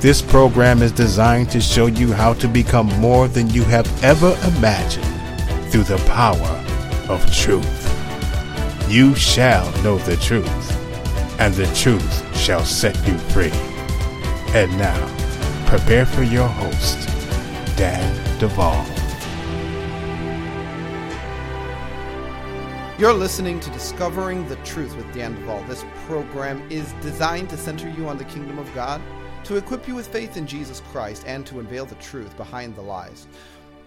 This program is designed to show you how to become more than you have ever imagined through the power of truth. You shall know the truth, and the truth shall set you free. And now, prepare for your host, Dan Duval. You're listening to Discovering the Truth with Dan Duval. This program is designed to center you on the kingdom of God, to equip you with faith in Jesus Christ, and to unveil the truth behind the lies.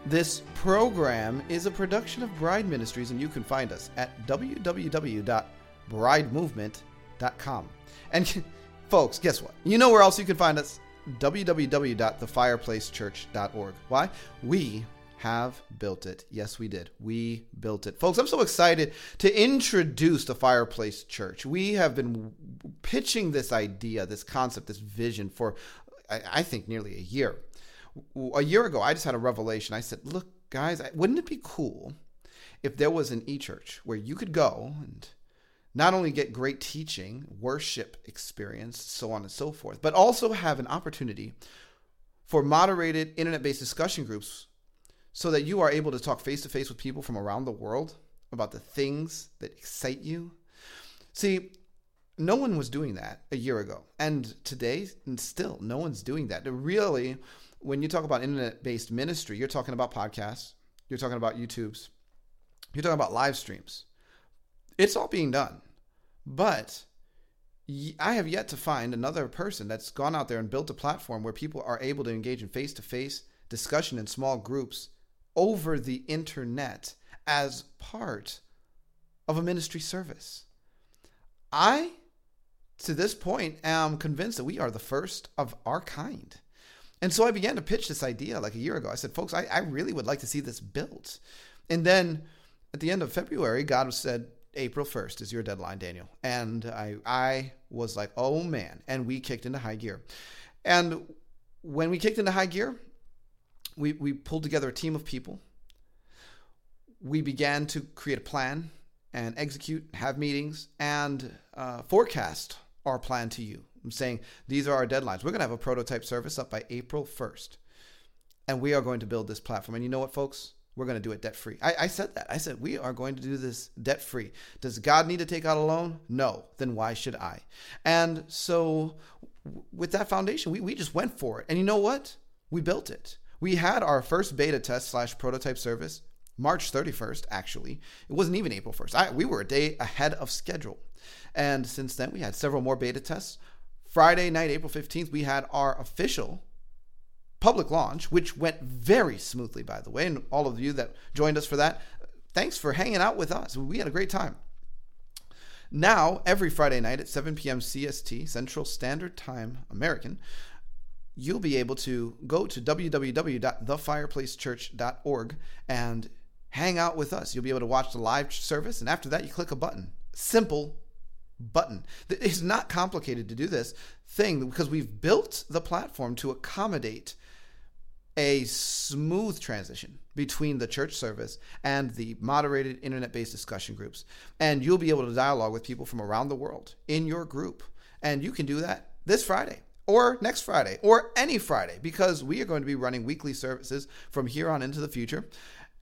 This program is a production of Bride Ministries, and you can find us at www.bridemovement.com. And folks, guess what? You know where else you can find us? www.thefireplacechurch.org. Why? We have built it. Yes, we did. We built it. Folks, I'm so excited to introduce the Fireplace Church. We have been pitching this idea, this concept, this vision for, I think, nearly a year. A year ago, I just had a revelation. I said, look, guys, wouldn't it be cool if there was an e-church where you could go and not only get great teaching, worship experience, so on and so forth, but also have an opportunity for moderated internet-based discussion groups so that you are able to talk face-to-face with people from around the world about the things that excite you. See, no one was doing that a year ago. And today, and still, no one's doing that. Really, when you talk about internet-based ministry, you're talking about podcasts, you're talking about YouTubes, you're talking about live streams. It's all being done. But I have yet to find another person that's gone out there and built a platform where people are able to engage in face-to-face discussion in small groups over the internet as part of a ministry service. I, to this point, am convinced that we are the first of our kind. And so I began to pitch this idea like a year ago. I said, folks, I really would like to see this built. And then at the end of February, God said, April 1st is your deadline, Daniel. And I was like, oh man. And we kicked into high gear. And when we kicked into high gear, we pulled together a team of people. We began to create a plan and execute, have meetings, and forecast our plan to you. I'm saying these are our deadlines. We're going to have a prototype service up by April 1st. And we are going to build this platform. And you know what, folks? We're going to do it debt-free. I said that. I said, we are going to do this debt-free. Does God need to take out a loan? No. Then why should I? And so with that foundation, we just went for it. And you know what? We built it. We had our first beta test / prototype service March 31st, actually. It wasn't even April 1st. We were a day ahead of schedule. And since then, we had several more beta tests. Friday night, April 15th, we had our official public launch, which went very smoothly, by the way. And all of you that joined us for that, thanks for hanging out with us. We had a great time. Now, every Friday night at 7 p.m. CST, Central Standard Time American, you'll be able to go to www.thefireplacechurch.org and hang out with us. You'll be able to watch the live service, and after that, you click a button. Simple button. It's not complicated to do this thing because we've built the platform to accommodate a smooth transition between the church service and the moderated internet-based discussion groups. And you'll be able to dialogue with people from around the world in your group. And you can do that this Friday or next Friday or any Friday, because we are going to be running weekly services from here on into the future.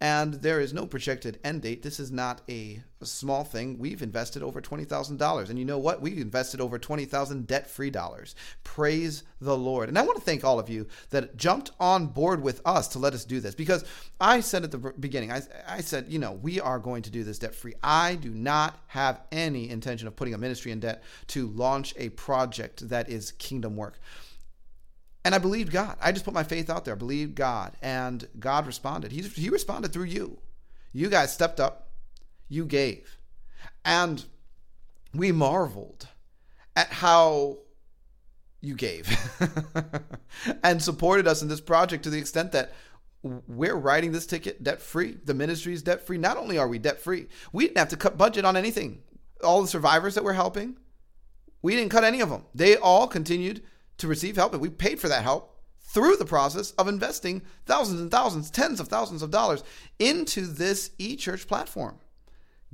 And there is no projected end date. This is not a small thing. We've invested over $20,000. And you know what? We've invested over $20,000 debt-free dollars. Praise the Lord. And I want to thank all of you that jumped on board with us to let us do this. Because I said at the beginning, I said, you know, we are going to do this debt-free. I do not have any intention of putting a ministry in debt to launch a project that is kingdom work. And I believed God. I just put my faith out there. I believed God. And God responded. He responded through you. You guys stepped up. You gave. And we marveled at how you gave and supported us in this project to the extent that we're writing this ticket debt-free. The ministry is debt-free. Not only are we debt-free, we didn't have to cut budget on anything. All the survivors that we're helping, we didn't cut any of them. They all continued to receive help, and we paid for that help through the process of investing thousands and thousands, tens of thousands of dollars into this e-church platform.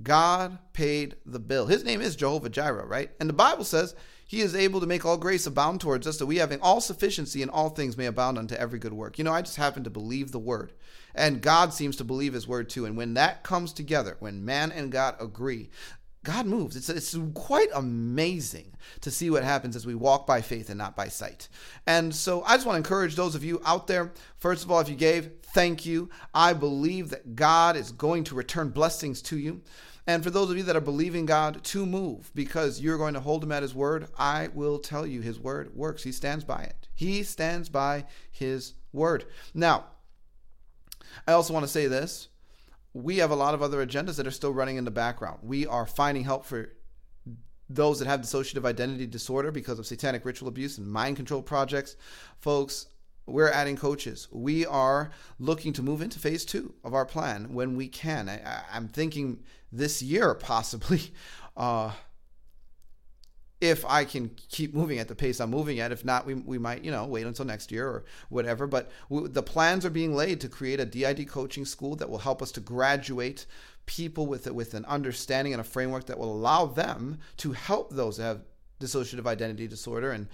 God paid the bill. His name is Jehovah Jireh, right? And the Bible says he is able to make all grace abound towards us, that we having all sufficiency in all things may abound unto every good work. You know, I just happen to believe the word, and God seems to believe his word too. And when that comes together, when man and God agree, God moves. It's quite amazing to see what happens as we walk by faith and not by sight. And so I just want to encourage those of you out there. First of all, if you gave, thank you. I believe that God is going to return blessings to you. And for those of you that are believing God to move because you're going to hold him at his word, I will tell you his word works. He stands by it. He stands by his word. Now, I also want to say this. We have a lot of other agendas that are still running in the background. We are finding help for those that have dissociative identity disorder because of satanic ritual abuse and mind control projects. Folks, we're adding coaches. We are looking to move into phase 2 of our plan when we can. I'm thinking this year, possibly, if I can keep moving at the pace I'm moving at. If not, we might, you know, wait until next year or whatever. But the plans are being laid to create a DID coaching school that will help us to graduate people with an understanding and a framework that will allow them to help those that have dissociative identity disorder and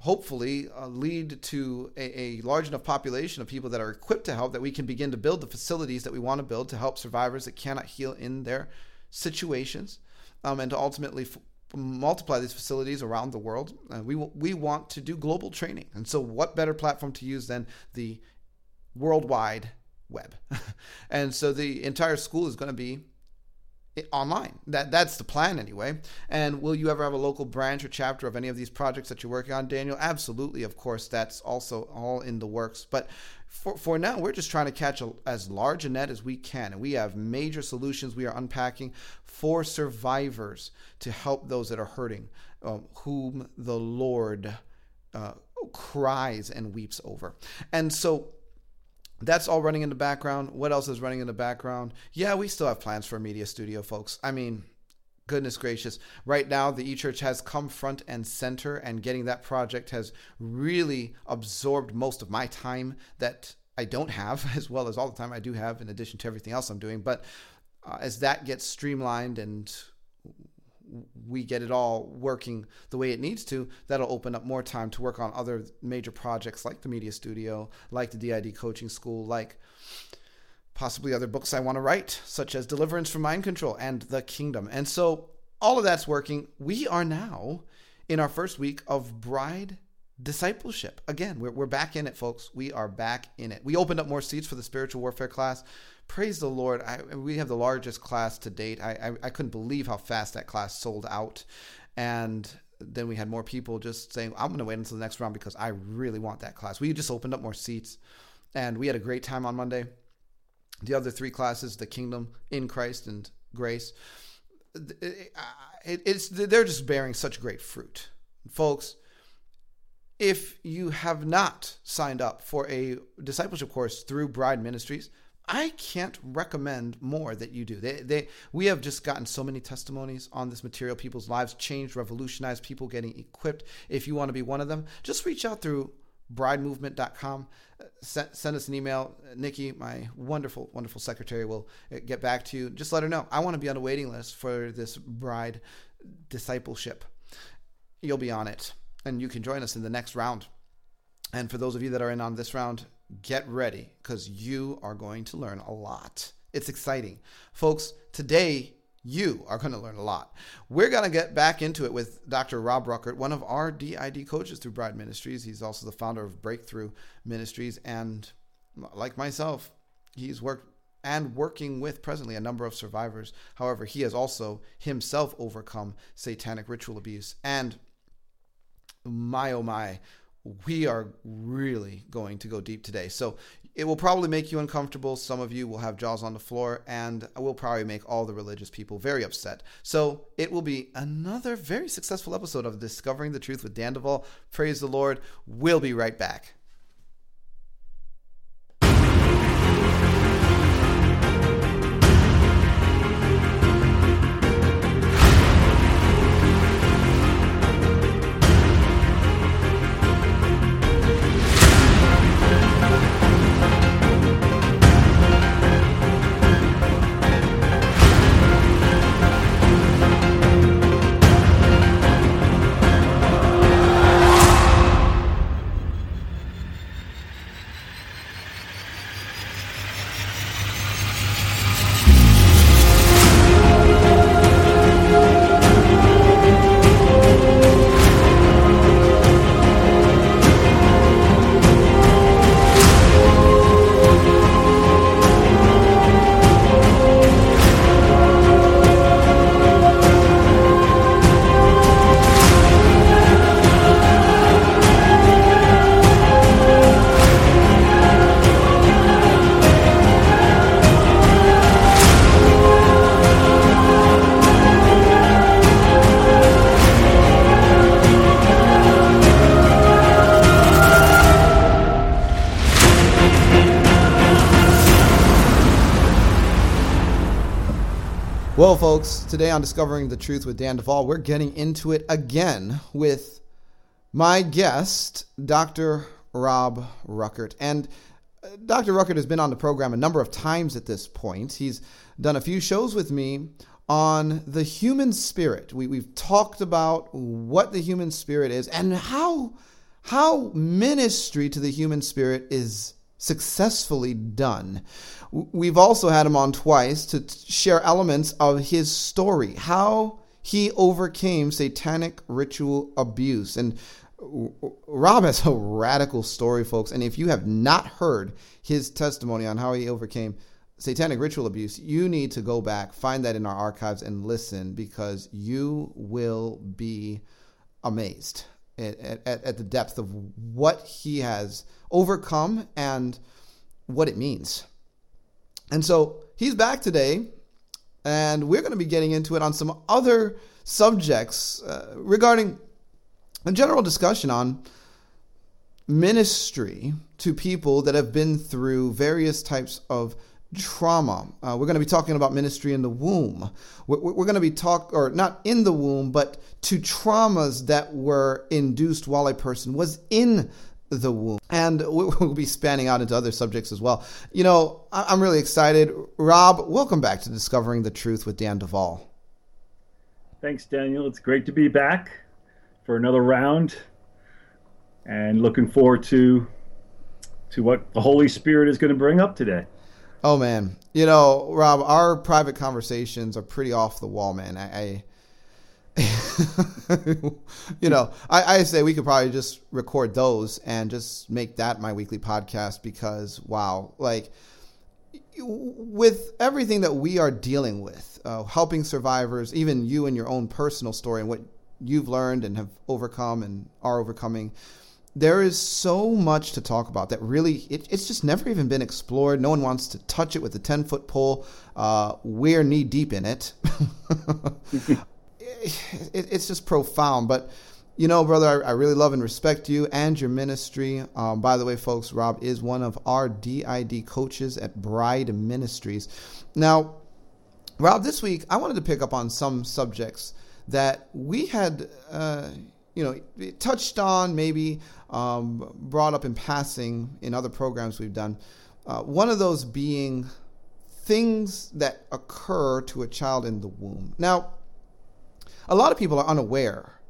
hopefully lead to a large enough population of people that are equipped to help that we can begin to build the facilities that we want to build to help survivors that cannot heal in their situations and to ultimately multiply these facilities around the world. We want to do global training. And so what better platform to use than the worldwide web? And so the entire school is going to be online. That's the plan anyway. And will you ever have a local branch or chapter of any of these projects that you're working on, Daniel? Absolutely. Of course, that's also all in the works. But for now, we're just trying to catch as large a net as we can. And we have major solutions we are unpacking for survivors to help those that are hurting, whom the Lord cries and weeps over. And so that's all running in the background. What else is running in the background? Yeah, we still have plans for a media studio, folks. I mean, goodness gracious. Right now, the eChurch has come front and center, and getting that project has really absorbed most of my time that I don't have, as well as all the time I do have in addition to everything else I'm doing. But as that gets streamlined and we get it all working the way it needs to, that'll open up more time to work on other major projects like the media studio, like the DID coaching school, like possibly other books I want to write, such as Deliverance from Mind Control and The Kingdom. And so all of that's working. We are now in our first week of bride discipleship. Again, we're back in it, folks. We are back in it. We opened up more seats for the spiritual warfare class. Praise the Lord. We have the largest class to date. I couldn't believe how fast that class sold out. And then we had more people just saying, I'm going to wait until the next round because I really want that class. We just opened up more seats and we had a great time on Monday. The other 3 classes, The Kingdom, In Christ, and Grace, they're just bearing such great fruit. Folks, if you have not signed up for a discipleship course through Bride Ministries, I can't recommend more that you do. We have just gotten so many testimonies on this material. People's lives changed, revolutionized, people getting equipped. If you want to be one of them, just reach out through bridemovement.com. Send us an email. Nikki, my wonderful, wonderful secretary, will get back to you. Just let her know. I want to be on a waiting list for this bride discipleship. You'll be on it, and you can join us in the next round. And for those of you that are in on this round, get ready, because you are going to learn a lot. It's exciting. Folks, today you are going to learn a lot. We're going to get back into it with Dr. Rob Rucker, one of our DID coaches through Bride Ministries. He's also the founder of Breakthrough Ministries. And like myself, he's worked and working with presently a number of survivors. However, he has also himself overcome satanic ritual abuse. And my, oh my, we are really going to go deep today. So it will probably make you uncomfortable. Some of you will have jaws on the floor, and we'll probably make all the religious people very upset. So it will be another very successful episode of Discovering the Truth with Dan Duval. Praise the Lord. We'll be right back. Well, folks, today on Discovering the Truth with Dan Duval, we're getting into it again with my guest, Dr. Rob Ruckert. And Dr. Ruckert has been on the program a number of times at this point. He's done a few shows with me on the human spirit. We've talked about what the human spirit is and how ministry to the human spirit is successfully done. We've also had him on twice to share elements of his story, how he overcame satanic ritual abuse. And Rob has a radical story, folks. And if you have not heard his testimony on how he overcame satanic ritual abuse, you need to go back, find that in our archives, and listen, because you will be amazed at the depth of what he has overcome and what it means. And so he's back today, and we're going to be getting into it on some other subjects regarding a general discussion on ministry to people that have been through various types of trauma. We're going to be talking about ministry in the womb. We're going to be not in the womb, but to traumas that were induced while a person was in the womb. And we'll be spanning out into other subjects as well. You know, I'm really excited. Rob, welcome back to Discovering the Truth with Dan Duval. Thanks, Daniel. It's great to be back for another round, and looking forward to what the Holy Spirit is going to bring up today. Oh, man. You know, Rob, our private conversations are pretty off the wall, man. I say we could probably just record those and just make that my weekly podcast, because, wow, like, with everything that we are dealing with, helping survivors, even you and your own personal story and what you've learned and have overcome and are overcoming, there is so much to talk about that really, it's just never even been explored. No one wants to touch it with a 10-foot pole. We're knee deep in it. It's just profound. But, you know, brother, I really love and respect you and your ministry. By the way, folks, Rob is one of our DID coaches at Bride Ministries. Now, Rob, this week I wanted to pick up on some subjects that we had you know, touched on, maybe brought up in passing in other programs we've done. One of those being things that occur to a child in the womb. Now, a lot of people are unaware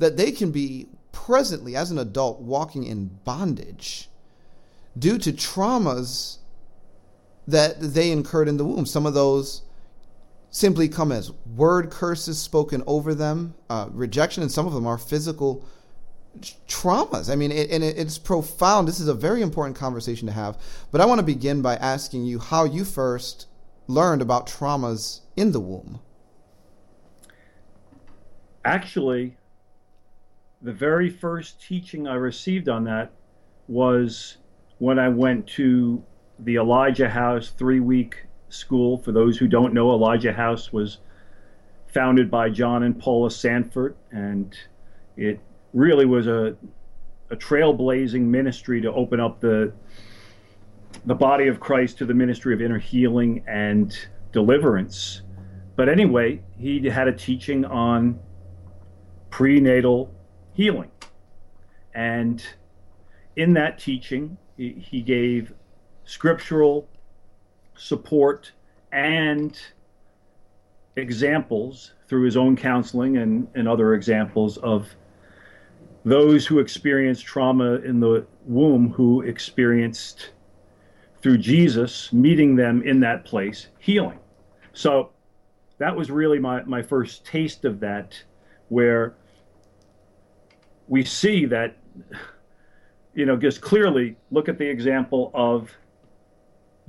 that they can be presently, as an adult, walking in bondage due to traumas that they incurred in the womb. Some of those simply come as word curses spoken over them, rejection, and some of them are physical traumas. I mean, it's profound. This is a very important conversation to have. But I want to begin by asking you how you first learned about traumas in the womb. Actually, the very first teaching I received on that was when I went to the Elijah House 3-week school. For those who don't know, Elijah House was founded by John and Paula Sanford, and it really was a trailblazing ministry to open up the body of Christ to the ministry of inner healing and deliverance. But anyway, he had a teaching on prenatal healing, and in that teaching, he gave scriptural support and examples through his own counseling and other examples of those who experienced trauma in the womb, who experienced, through Jesus meeting them in that place, healing. So that was really my first taste of that, where we see that, you know, just clearly look at the example of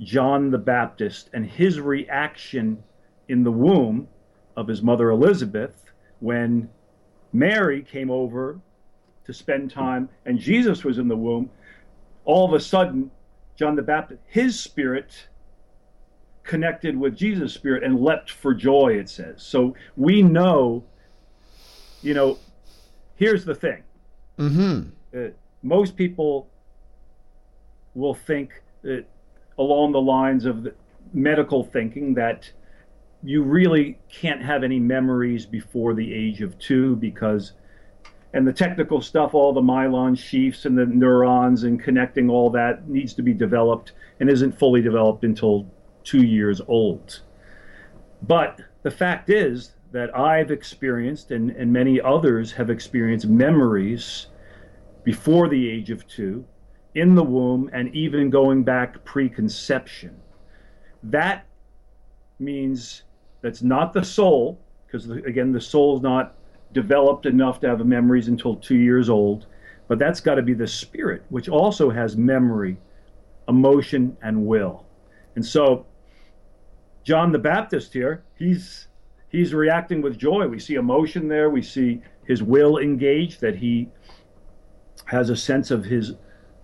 John the Baptist and his reaction in the womb of his mother Elizabeth when Mary came over to spend time and Jesus was in the womb. All of a sudden, John the Baptist, his spirit connected with Jesus' spirit and leapt for joy, it says. So we know, you know, here's the thing. Mm-hmm. Most people will think that, along the lines of the medical thinking, that you really can't have any memories before the age of 2 because, and the technical stuff, all the myelin sheaths and the neurons and connecting, all that needs to be developed and isn't fully developed until 2 years old. But the fact is that I've experienced, and many others have experienced, memories before the age of 2 in the womb, and even going back preconception. That means that's not the soul, because again, the soul's not developed enough to have memories until 2 years old, but that's got to be the spirit, which also has memory, emotion, and will. And so John the Baptist here, he's reacting with joy. We see emotion there, we see his will engaged, that he has a sense of his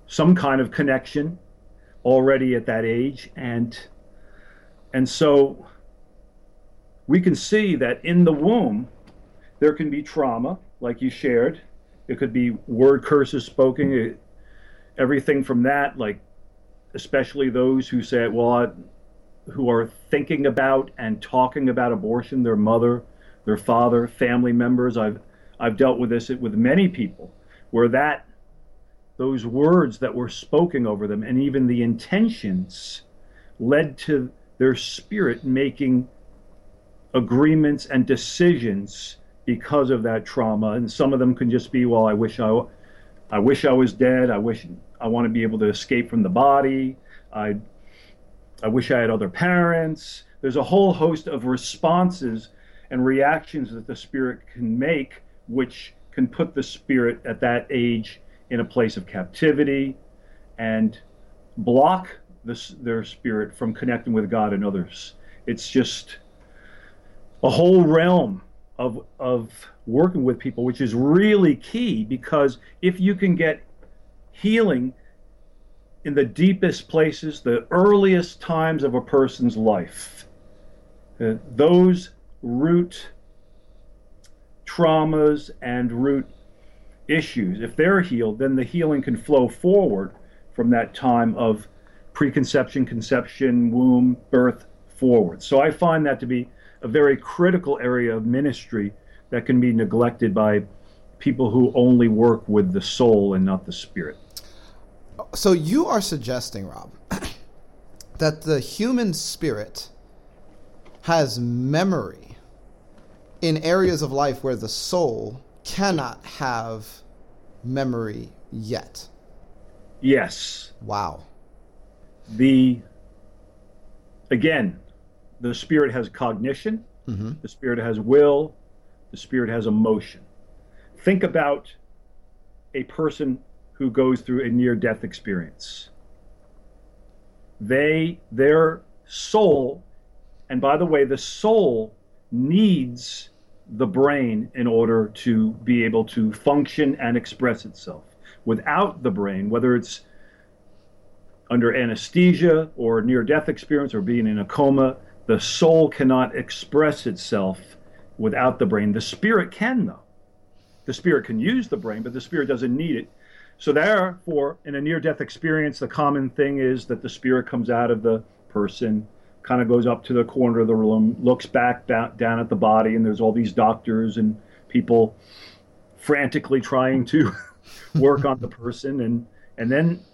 some kind of connection already at that age. And so we can see that in the womb, there can be trauma, like you shared. It could be word curses spoken, everything from that, like especially those who say, who are thinking about and talking about abortion, their mother, their father, family members. I've dealt with this with many people, where those words that were spoken over them, and even the intentions, led to their spirit making agreements and decisions because of that trauma. And some of them can just be, I wish I was dead. I want to be able to escape from the body. I wish I had other parents. There's a whole host of responses and reactions that the spirit can make, which can put the spirit at that age in a place of captivity and block their spirit from connecting with God and others. It's just a whole realm of working with people, which is really key, because if you can get healing in the deepest places, the earliest times of a person's life, those root traumas and root issues, if they're healed, then the healing can flow forward from that time of preconception, conception, womb, birth, forward. So I find that to be a very critical area of ministry that can be neglected by people who only work with the soul and not the spirit. So you are suggesting, Rob, that the human spirit has memory in areas of life where the soul cannot have memory yet. Yes. Wow. Again, the spirit has cognition, mm-hmm. the spirit has will, the spirit has emotion. Think about a person who goes through a near-death experience. Their soul, and by the way, the soul needs the brain in order to be able to function and express itself. Without the brain, whether it's under anesthesia or near-death experience or being in a coma, the soul cannot express itself without the brain. The spirit can, though. The spirit can use the brain, but the spirit doesn't need it. So therefore, in a near-death experience, the common thing is that the spirit comes out of the person, kind of goes up to the corner of the room, looks back down at the body, and there's all these doctors and people frantically trying to work on the person. And then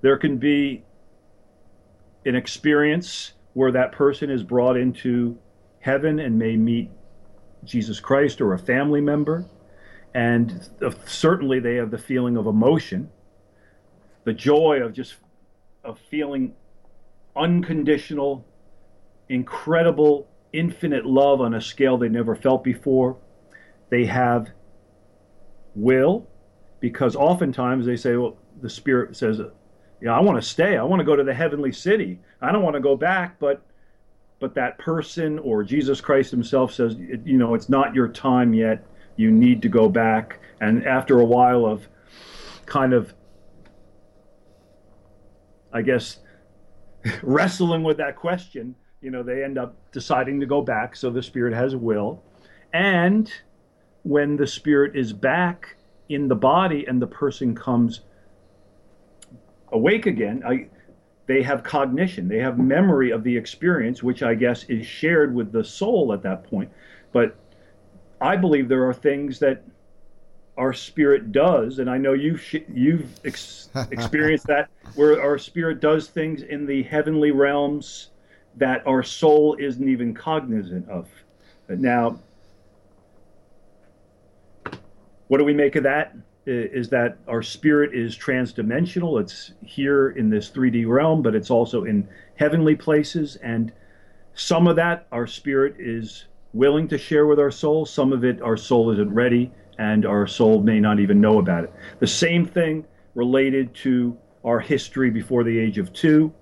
there can be an experience where that person is brought into heaven and may meet Jesus Christ or a family member. And certainly they have the feeling of emotion, the joy of feeling unconditional, incredible, infinite love on a scale they never felt before. They have will, because oftentimes they say, well, the spirit says, you know, I want to stay. I want to go to the heavenly city. I don't want to go back, but that person or Jesus Christ himself says, you know, it's not your time yet. You need to go back. And after a while of kind of, I guess, wrestling with that question, you know, they end up deciding to go back. So the spirit has will. And when the spirit is back in the body and the person comes awake again, they have cognition, they have memory of the experience, which I guess is shared with the soul at that point. But I believe there are things that our spirit does, and I know you've experienced that, where our spirit does things in the heavenly realms that our soul isn't even cognizant of. Now, what do we make of that? Is that our spirit is transdimensional. It's here in this 3D realm, but it's also in heavenly places. And some of that our spirit is willing to share with our soul. Some of it our soul isn't ready, and our soul may not even know about it. The same thing related to our history before the age of 2.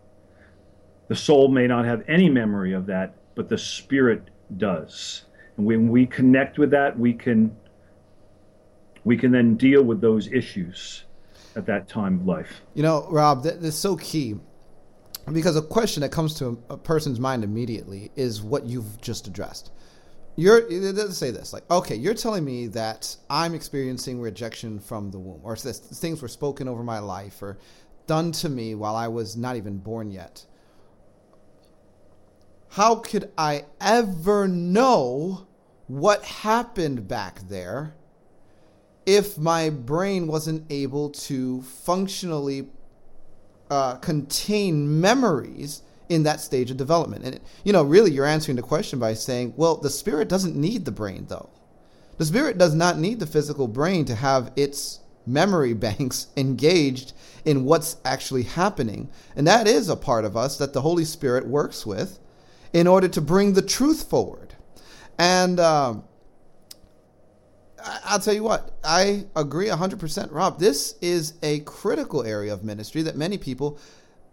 The soul may not have any memory of that, but the spirit does. And when we connect with that, we can then deal with those issues at that time of life. You know, Rob, that's so key, because a question that comes to a person's mind immediately is what you've just addressed. Let's say this, like, okay, you're telling me that I'm experiencing rejection from the womb, or that things were spoken over my life or done to me while I was not even born yet. How could I ever know what happened back there if my brain wasn't able to functionally contain memories in that stage of development? And, you know, really you're answering the question by saying, well, the spirit doesn't need the brain, though. The spirit does not need the physical brain to have its memory banks engaged in what's actually happening. And that is a part of us that the Holy Spirit works with in order to bring the truth forward. And, I'll tell you what, I agree 100%, Rob. This is a critical area of ministry that many people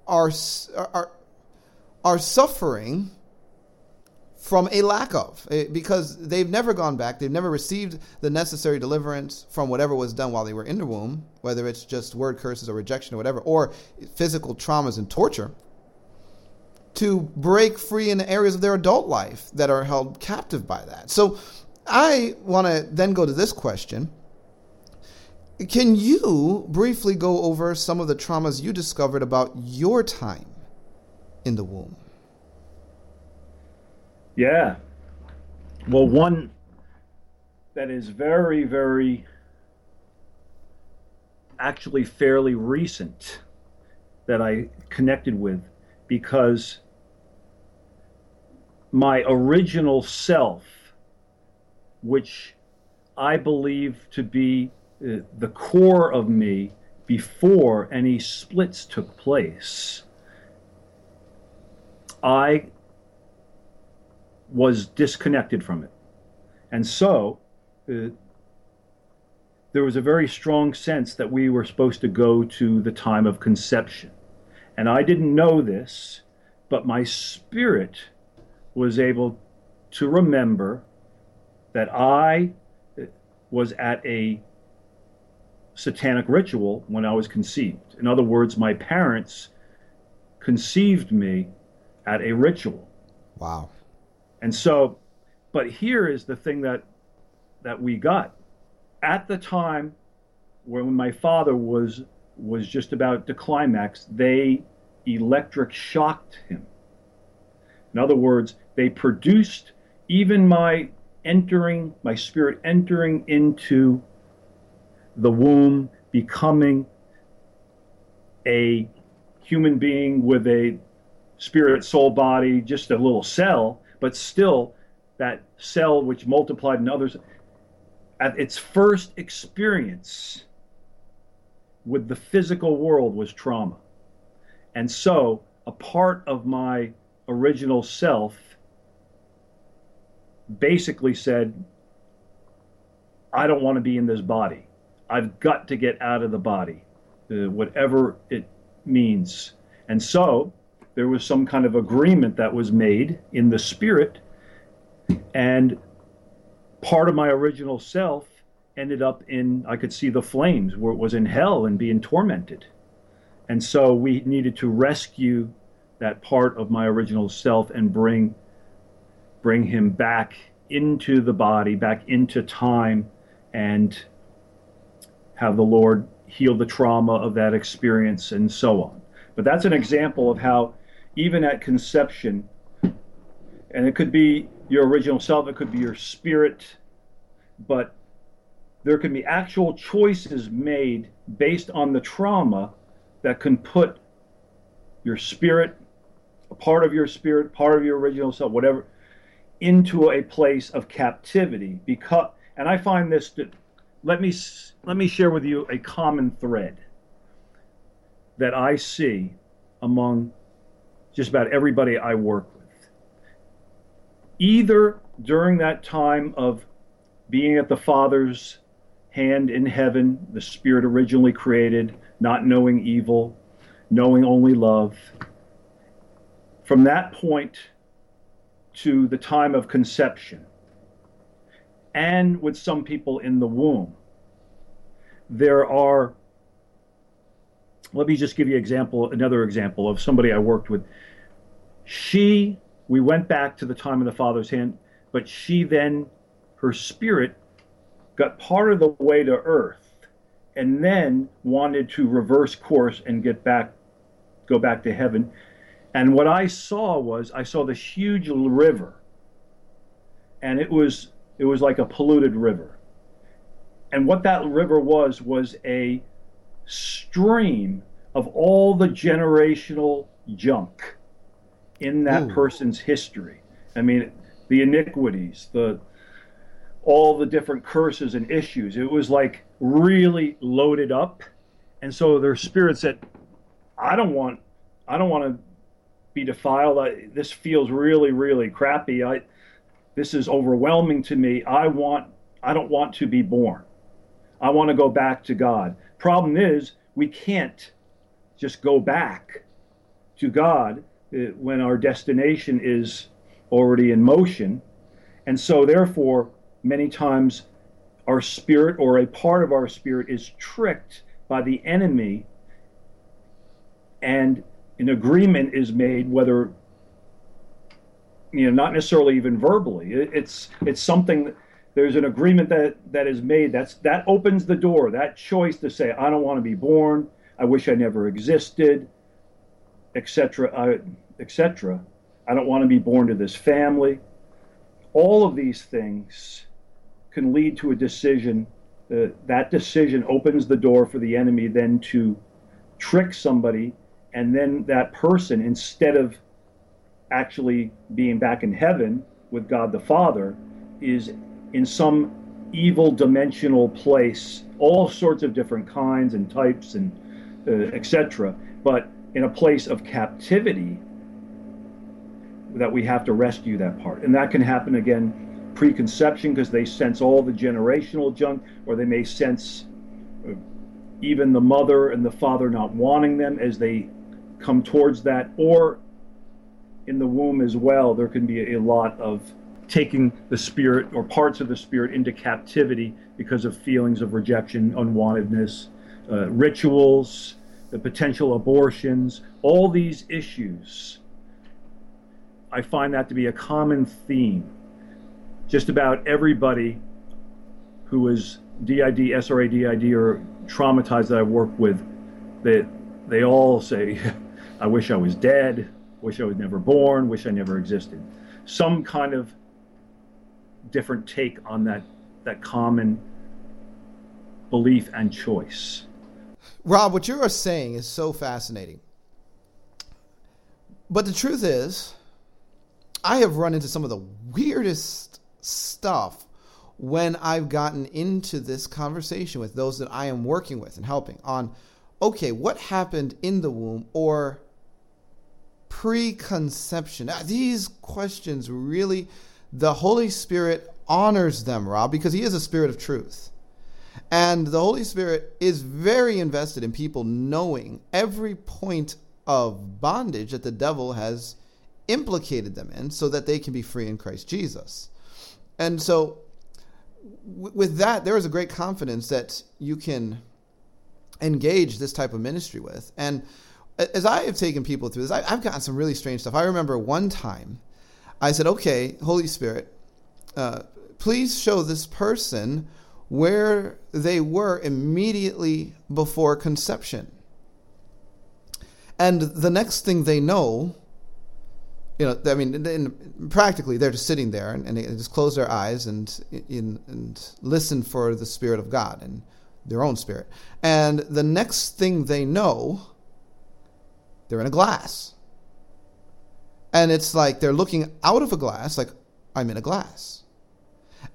are suffering from a lack of, because they've never gone back. They've never received the necessary deliverance from whatever was done while they were in the womb, whether it's just word curses or rejection or whatever, or physical traumas and torture, to break free in the areas of their adult life that are held captive by that. So I want to then go to this question. Can you briefly go over some of the traumas you discovered about your time in the womb? Yeah. Well, one that is very, very actually fairly recent that I connected with, because my original self, which I believe to be the core of me before any splits took place, I was disconnected from it. And so there was a very strong sense that we were supposed to go to the time of conception. And I didn't know this, but my spirit was able to remember that I was at a satanic ritual when I was conceived. In other words, my parents conceived me at a ritual. Wow. And so, but here is the thing that we got. At the time when my father was just about to climax, they electric shocked him. In other words, they produced even my spirit entering into the womb, becoming a human being with a spirit, soul, body, just a little cell, but still that cell which multiplied in others. At its first experience with the physical world was trauma. And so a part of my original self basically said, I don't want to be in this body. I've got to get out of the body, whatever it means. And so there was some kind of agreement that was made in the spirit, and part of my original self ended up in, I could see the flames, where it was in hell and being tormented. And so we needed to rescue that part of my original self and bring him back into the body, back into time, and have the Lord heal the trauma of that experience and so on. But that's an example of how even at conception, and it could be your original self, it could be your spirit, but there can be actual choices made based on the trauma that can put your spirit, a part of your spirit, part of your original self, whatever, into a place of captivity. Because, and I find this, let me share with you a common thread that I see among just about everybody I work with. Either during that time of being at the Father's hand in heaven, the Spirit originally created, not knowing evil, knowing only love, from that point to the time of conception, and with some people in the womb, there are, let me just give you another example of somebody I worked with. We went back to the time of the Father's hand, but she then, her spirit, got part of the way to earth and then wanted to reverse course and go back to heaven. And what I saw this huge river, and it was like a polluted river. And what that river was a stream of all the generational junk in that person's history. I mean, the iniquities, all the different curses and issues. It was like really loaded up. And so their spirit said, I don't want to be defiled. This feels really, really crappy. This is overwhelming to me. I don't want to be born. I want to go back to God. Problem is, we can't just go back to God when our destination is already in motion. And so therefore, many times our spirit or a part of our spirit is tricked by the enemy, and an agreement is made, whether, not necessarily even verbally. It's something, there's an agreement that is made. That opens the door, that choice to say, I don't want to be born, I wish I never existed, etc. I don't want to be born to this family. All of these things can lead to a decision that decision opens the door for the enemy then to trick somebody, and then that person, instead of actually being back in heaven with God the Father, is in some evil dimensional place, all sorts of different kinds and types and etc., but in a place of captivity that we have to rescue that part. And that can happen, again, preconception, because they sense all the generational junk, or they may sense even the mother and the father not wanting them as they come towards that, or in the womb as well. There can be a lot of taking the spirit or parts of the spirit into captivity because of feelings of rejection, unwantedness, rituals, the potential abortions, all these issues. I find that to be a common theme. Just about everybody who is DID, SRA, DID, or traumatized that I work with, they all say, I wish I was dead, wish I was never born, wish I never existed. Some kind of different take on that common belief and choice. Rob, what you are saying is so fascinating. But the truth is, I have run into some of the weirdest stuff when I've gotten into this conversation with those that I am working with and helping on, okay, what happened in the womb or preconception? These questions really, the Holy Spirit honors them, Rob, because he is a spirit of truth. And the Holy Spirit is very invested in people knowing every point of bondage that the devil has implicated them in, so that they can be free in Christ Jesus. And so with that, there is a great confidence that you can engage this type of ministry with. And as I have taken people through this, I've gotten some really strange stuff. I remember one time I said, okay, Holy Spirit, please show this person where they were immediately before conception. And the next thing they know, practically they're just sitting there and they just close their eyes and listen for the Spirit of God and their own spirit. And the next thing they know, they're in a glass. And it's like they're looking out of a glass, like, I'm in a glass.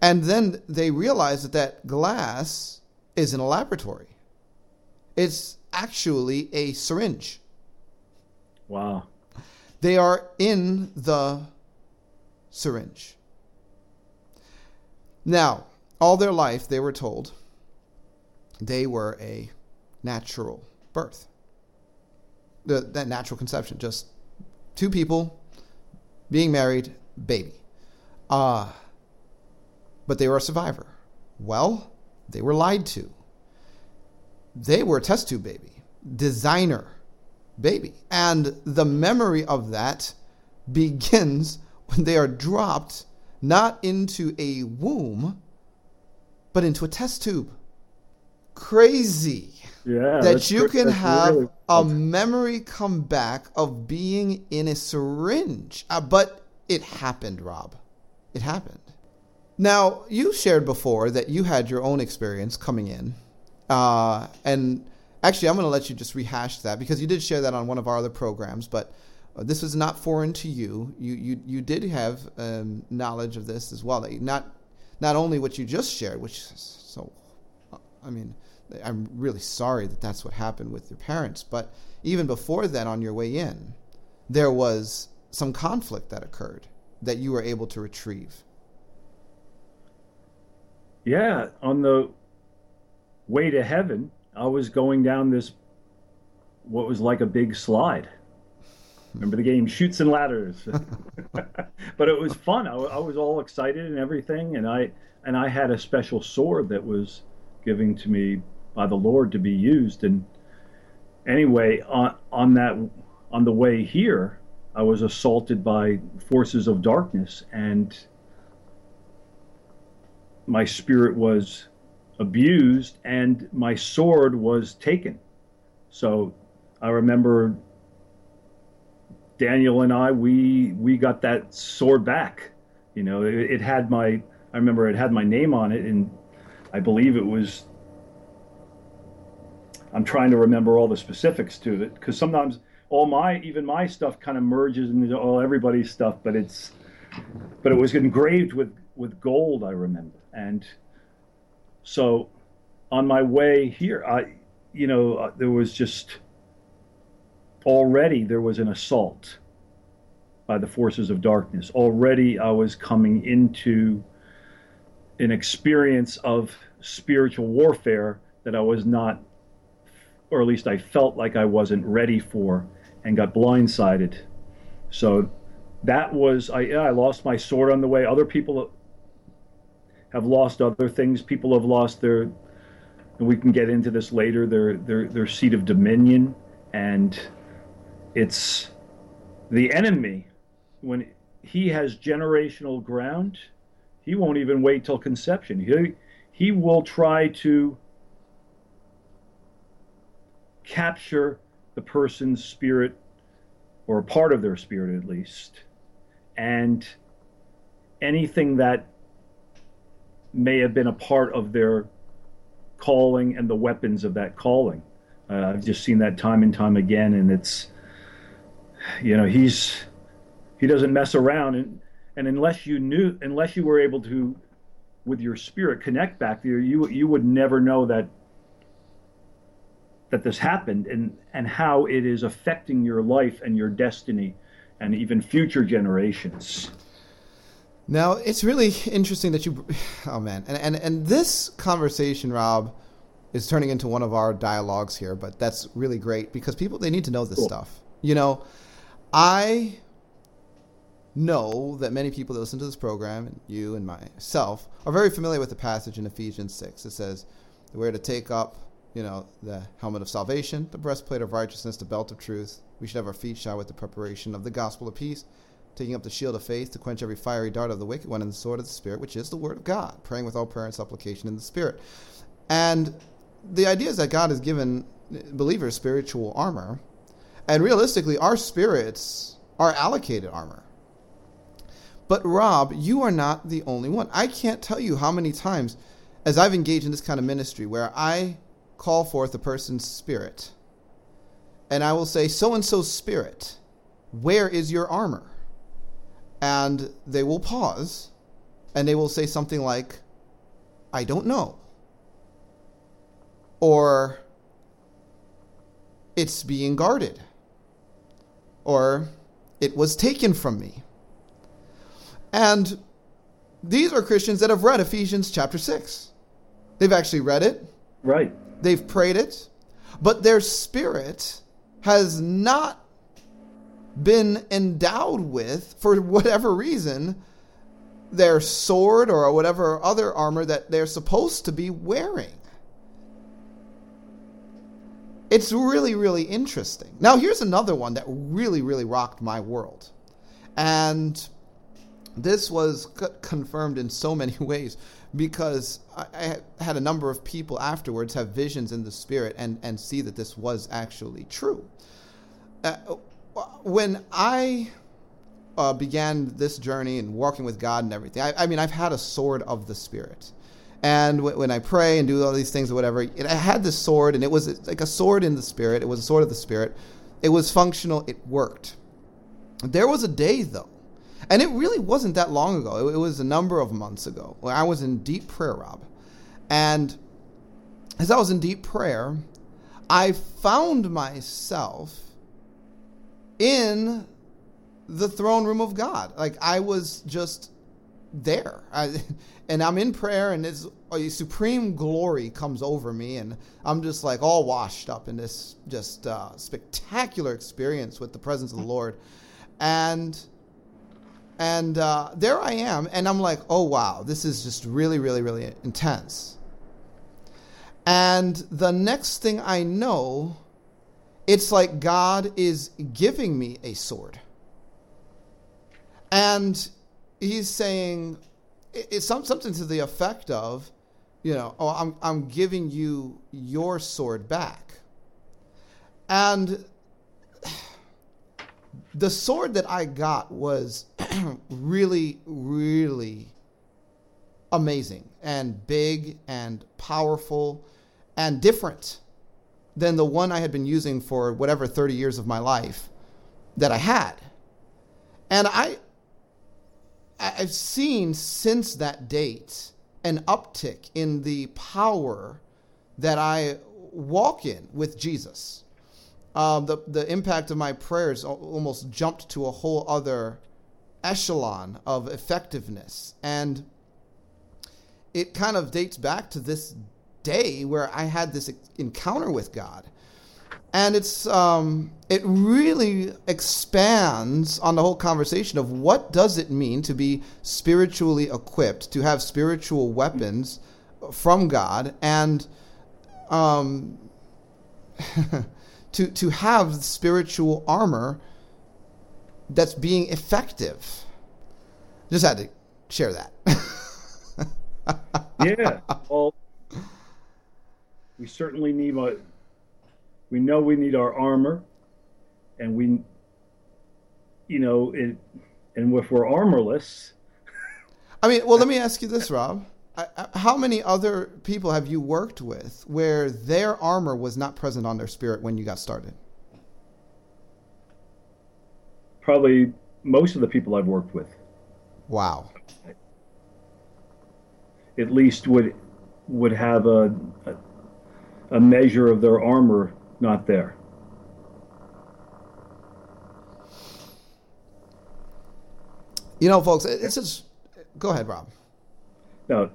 And then they realize that glass isn't a laboratory. It's actually a syringe. Wow. They are in the syringe. Now, all their life, they were told they were a natural birth. That natural conception, just two people being married, baby. But they were a survivor. Well, they were lied to. They were a test tube baby, designer baby. And the memory of that begins when they are dropped not into a womb, but into a test tube. Crazy. Yeah, that you can have really a memory come back of being in a syringe. But it happened, Rob. It happened. Now, you shared before that you had your own experience coming in. And actually, I'm going to let you just rehash that because you did share that on one of our other programs, but this is not foreign to you. You did have knowledge of this as well. That not only what you just shared, which is so, I mean, I'm really sorry that that's what happened with your parents, but even before that, on your way in, there was some conflict that occurred that you were able to retrieve. Yeah, on the way to heaven, I was going down this, what was like a big slide. Remember the game Chutes and Ladders? But it was fun. I was all excited and everything, and I had a special sword that was given to me by the Lord to be used. And anyway, on the way here, I was assaulted by forces of darkness, and my spirit was abused and my sword was taken. So I remember Daniel and I, we got that sword back. It had my name on it, and I believe it was, I'm trying to remember all the specifics to it, because sometimes all my, even my stuff kind of merges into all everybody's stuff, but it was engraved with gold, I remember. And so on my way here, there was just, already there was an assault by the forces of darkness. Already I was coming into an experience of spiritual warfare that I was not, or at least I felt like I wasn't ready for, and got blindsided. So that was, I lost my sword on the way. Other people have lost other things. People have lost their, and we can get into this later, their seat of dominion. And it's the enemy, when he has generational ground, he won't even wait till conception. He will try to capture the person's spirit, or a part of their spirit at least, and anything that may have been a part of their calling and the weapons of that calling. I've just seen that time and time again, and it's, he doesn't mess around, and unless you were able to, with your spirit, connect back there, you would never know that this happened, and how it is affecting your life and your destiny and even future generations. Now, it's really interesting that you... Oh, man. And this conversation, Rob, is turning into one of our dialogues here, but that's really great because people, they need to know this stuff. I know that many people that listen to this program, and you and myself, are very familiar with the passage in Ephesians 6. It says, we're to take up the helmet of salvation, the breastplate of righteousness, the belt of truth. We should have our feet shod with the preparation of the gospel of peace, taking up the shield of faith to quench every fiery dart of the wicked one, and the sword of the Spirit, which is the word of God, praying with all prayer and supplication in the Spirit. And the idea is that God has given believers spiritual armor, and realistically, our spirits are allocated armor. But Rob, you are not the only one. I can't tell you how many times, as I've engaged in this kind of ministry, where I call forth a person's spirit, and I will say, so-and-so's spirit, where is your armor? And they will pause, and they will say something like, I don't know, or it's being guarded, or it was taken from me. And these are Christians that have read Ephesians chapter 6. They've actually read it. Right. They've prayed it, but their spirit has not been endowed with, for whatever reason, their sword or whatever other armor that they're supposed to be wearing. It's really, really interesting. Now, here's another one that really, really rocked my world. And this was confirmed in so many ways, because I had a number of people afterwards have visions in the spirit and see that this was actually true. When I began this journey and walking with God and everything, I mean, I've had a sword of the spirit. And when I pray and do all these things or whatever, I had this sword, and it was like a sword in the spirit. It was a sword of the spirit. It was functional. It worked. There was a day, though, and it really wasn't that long ago. It was a number of months ago when I was in deep prayer, Rob. And as I was in deep prayer, I found myself in the throne room of God. Like, I was just there. And I'm in prayer, and this supreme glory comes over me. And I'm just like all washed up in this just spectacular experience with the presence of the Lord. And there I am, and I'm like, oh, wow, this is just really, really, really intense. And the next thing I know, it's like God is giving me a sword. And he's saying, it's something to the effect of, oh, I'm giving you your sword back. And the sword that I got was really, really amazing and big and powerful and different than the one I had been using for whatever 30 years of my life that I had. And I've seen since that date an uptick in the power that I walk in with Jesus. The impact of my prayers almost jumped to a whole other echelon of effectiveness. And it kind of dates back to this day where I had this encounter with God. And it really expands on the whole conversation of what does it mean to be spiritually equipped, to have spiritual weapons from God, and to have spiritual armor that's being effective. Just had to share that. Yeah. Well, we certainly need we know we need our armor, and we, and if we're armorless. I mean, well, let me ask you this, Rob. How many other people have you worked with where their armor was not present on their spirit when you got started? Probably most of the people I've worked with. Wow. At least would have a measure of their armor not there. Folks, it's just... Go ahead, Rob. No.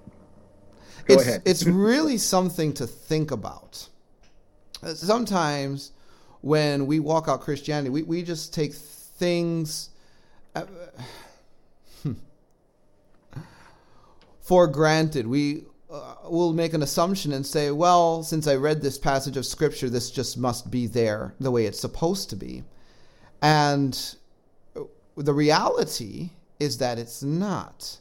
Go ahead. It's really something to think about. Sometimes when we walk out Christianity, we just take things for granted. We will make an assumption and say, well, since I read this passage of Scripture, this just must be there the way it's supposed to be. And the reality is that it's not.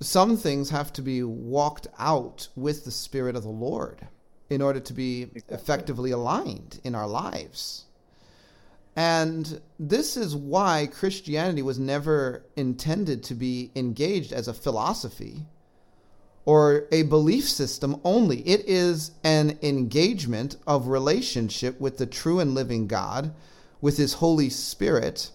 Some things have to be walked out with the Spirit of the Lord in order to be effectively aligned in our lives. And this is why Christianity was never intended to be engaged as a philosophy or a belief system only. It is an engagement of relationship with the true and living God, with His Holy Spirit,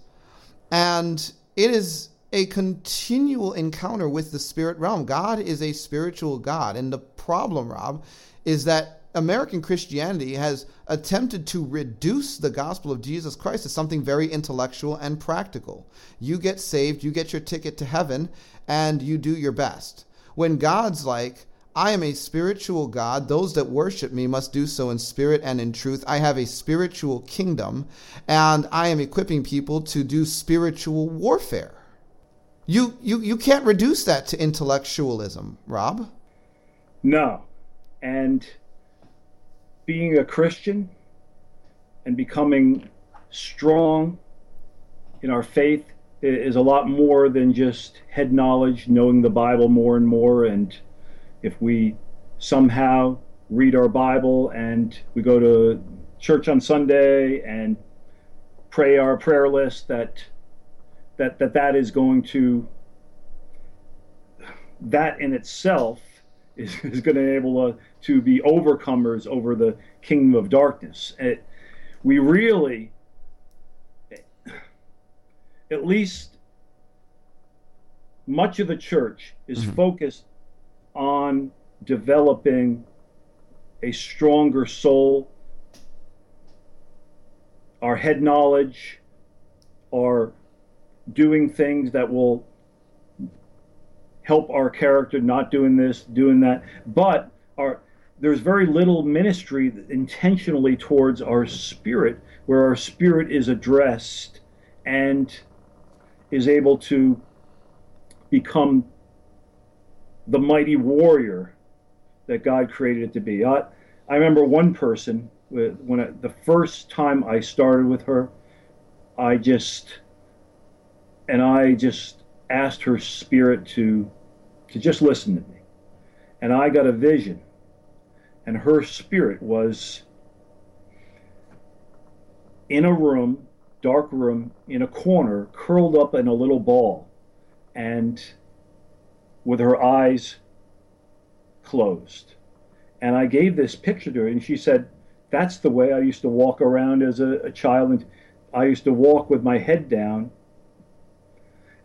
and it is a continual encounter with the spirit realm. God is a spiritual God. And the problem, Rob, is that American Christianity has attempted to reduce the gospel of Jesus Christ to something very intellectual and practical. You get saved, you get your ticket to heaven, and you do your best. When God's like, I am a spiritual God. Those that worship me must do so in spirit and in truth. I have a spiritual kingdom, and I am equipping people to do spiritual warfare. You can't reduce that to intellectualism, Rob. No. And being a Christian and becoming strong in our faith is a lot more than just head knowledge, knowing the Bible more and more. And if we somehow read our Bible and we go to church on Sunday and pray our prayer list, that is going to, that in itself is going to enable us to be overcomers over the kingdom of darkness. We really, at least much of the church is focused on developing a stronger soul, our head knowledge, our doing things that will help our character, not doing this, doing that. But there's very little ministry intentionally towards our spirit, where our spirit is addressed and is able to become the mighty warrior that God created it to be. I remember one person, the first time I started with her, I just asked her spirit to just listen to me. And I got a vision. And her spirit was in a room, dark room, in a corner, curled up in a little ball. And with her eyes closed. And I gave this picture to her, and she said, that's the way I used to walk around as a child. And I used to walk with my head down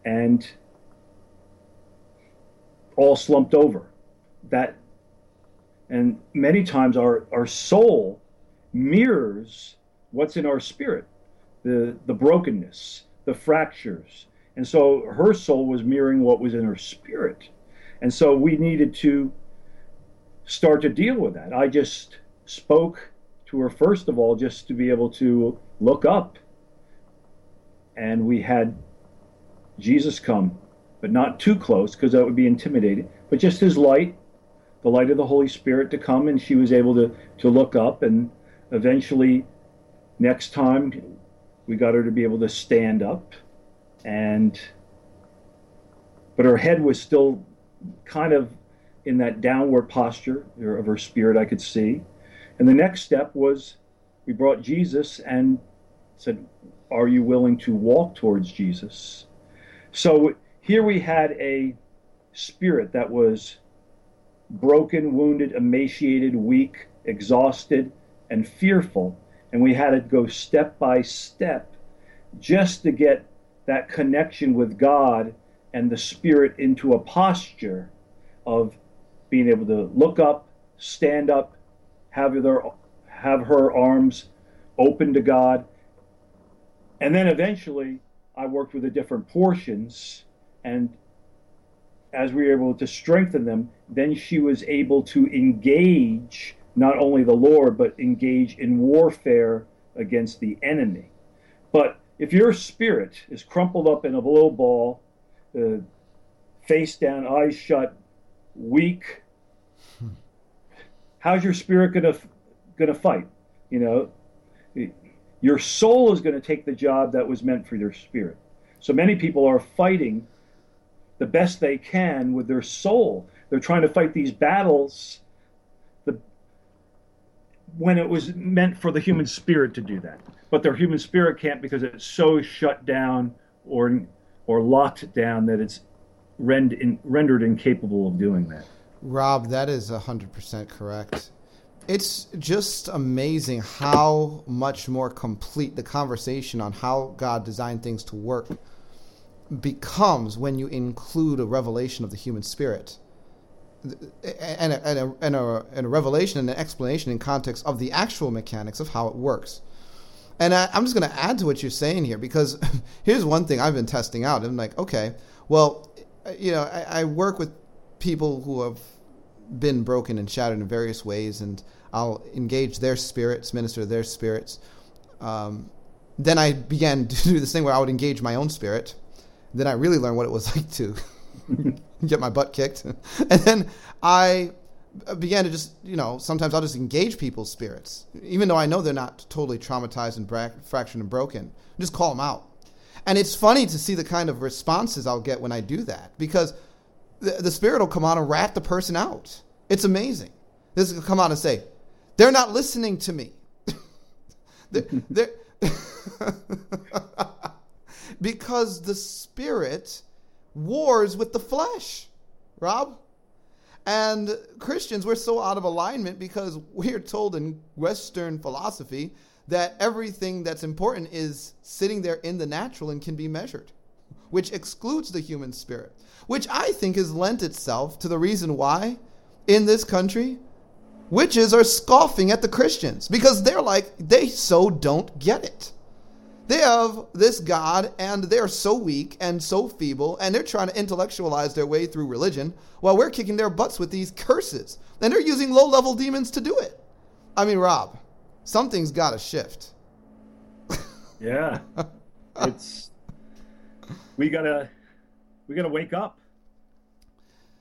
and all slumped over. That, and many times our soul mirrors what's in our spirit, the brokenness, the fractures. And so her soul was mirroring what was in her spirit. And so we needed to start to deal with that. I just spoke to her, first of all, just to be able to look up. And we had Jesus come, but not too close, because that would be intimidating, but just his light, the light of the Holy Spirit to come, and she was able to look up. And eventually, next time, we got her to be able to stand up, but her head was still kind of in that downward posture of her spirit, I could see. And the next step was we brought Jesus and said, are you willing to walk towards Jesus? So here we had a spirit that was broken, wounded, emaciated, weak, exhausted, and fearful. And we had it go step by step just to get that connection with God and the spirit into a posture of being able to look up, stand up, have her arms open to God. And then eventually I worked with the different portions, and as we were able to strengthen them, then she was able to engage not only the Lord, but engage in warfare against the enemy. But if your spirit is crumpled up in a little ball, face down, eyes shut, weak, how's your spirit gonna fight? You know, your soul is gonna take the job that was meant for your spirit. So many people are fighting the best they can with their soul. They're trying to fight these battles when it was meant for the human spirit to do that. But their human spirit can't, because it's so shut down or locked down that it's rendered incapable of doing that. Rob, that is 100% correct. It's just amazing how much more complete the conversation on how God designed things to work becomes when you include a revelation of the human spirit and a revelation and an explanation in context of the actual mechanics of how it works. And I'm just going to add to what you're saying here, because here's one thing I've been testing out. I'm like, okay, well, you know, I work with people who have been broken and shattered in various ways, and I'll engage their spirits, minister to their spirits. Then I began to do this thing where I would engage my own spirit. Then I really learned what it was like to get my butt kicked. And then I began to just, you know, sometimes I'll just engage people's spirits, even though I know they're not totally traumatized and fractured and broken. Just call them out. And it's funny to see the kind of responses I'll get when I do that, because the spirit will come out and rat the person out. It's amazing. This will come out and say, they're not listening to me. Because the spirit wars with the flesh, Rob. And Christians, we're so out of alignment, because we're told in Western philosophy that everything that's important is sitting there in the natural and can be measured, which excludes the human spirit, which I think has lent itself to the reason why in this country witches are scoffing at the Christians, because they're like, they so don't get it. They have this God, and they're so weak and so feeble, and they're trying to intellectualize their way through religion while we're kicking their butts with these curses. And they're using low-level demons to do it. I mean, Rob, something's got to shift. Yeah. We gotta wake up.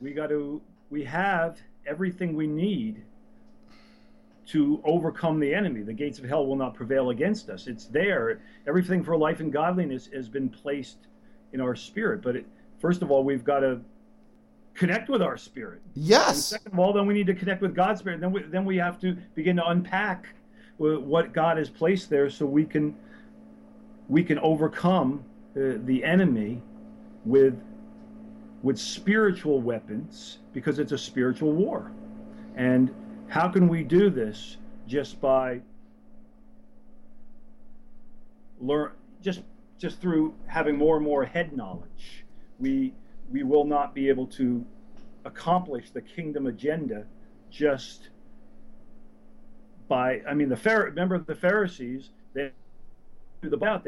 We have everything we need to overcome the enemy. The gates of hell will not prevail against us. It's there. Everything for life and godliness has been placed in our spirit. But first of all, we've got to connect with our spirit. Yes. And second of all, then we need to connect with God's spirit. Then we have to begin to unpack what God has placed there, so we can overcome the enemy with with spiritual weapons, because it's a spiritual war. And how can we do this? Just by just through having more and more head knowledge, we will not be able to accomplish the kingdom agenda just by, I mean, remember the Pharisees, they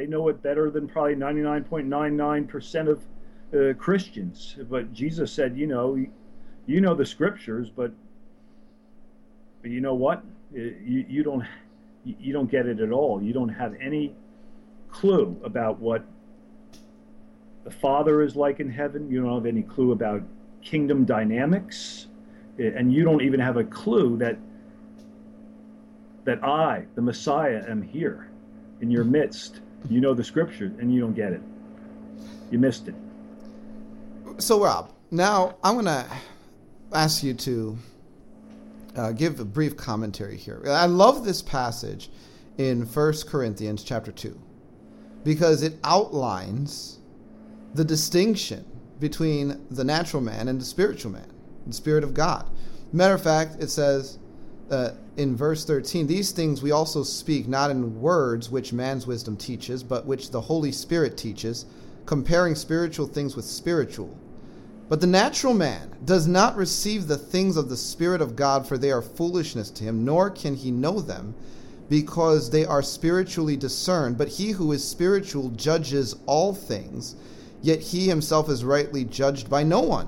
know it better than probably 99.99% of Christians. But Jesus said, you know the scriptures, but you know what? You don't get it at all. You don't have any clue about what the Father is like in heaven. You don't have any clue about kingdom dynamics, and you don't even have a clue that I, the Messiah, am here in your midst. You know the scriptures, and you don't get it. You missed it. So, Rob, now I'm going to ask you to give a brief commentary here. I love this passage in 1 Corinthians chapter 2 because it outlines the distinction between the natural man and the spiritual man, the Spirit of God. Matter of fact, it says in verse 13, "These things we also speak not in words which man's wisdom teaches, but which the Holy Spirit teaches, comparing spiritual things with spiritual. But the natural man does not receive the things of the Spirit of God, for they are foolishness to him, nor can he know them, because they are spiritually discerned. But he who is spiritual judges all things, yet he himself is rightly judged by no one."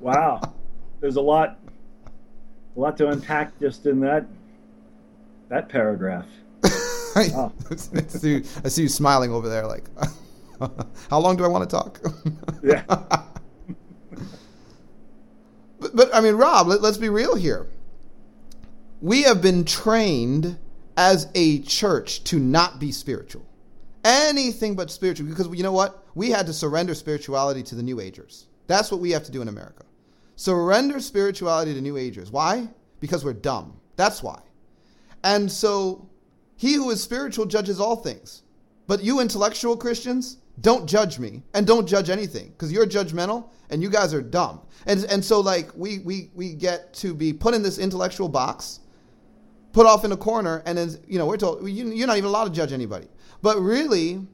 Wow. There's a lot to unpack just in that paragraph. Oh. I see you smiling over there like, how long do I want to talk? Yeah. but I mean, Rob, let's be real here. We have been trained as a church to not be spiritual. Anything but spiritual, because you know what? We had to surrender spirituality to the New Agers. That's what we have to do in America. Surrender spirituality to New Agers. Why? Because we're dumb. That's why. And so, he who is spiritual judges all things. But you intellectual Christians, don't judge me and don't judge anything, because you're judgmental and you guys are dumb. And so like we get to be put in this intellectual box, put off in a corner, and then, we're told, you're not even allowed to judge anybody. But really,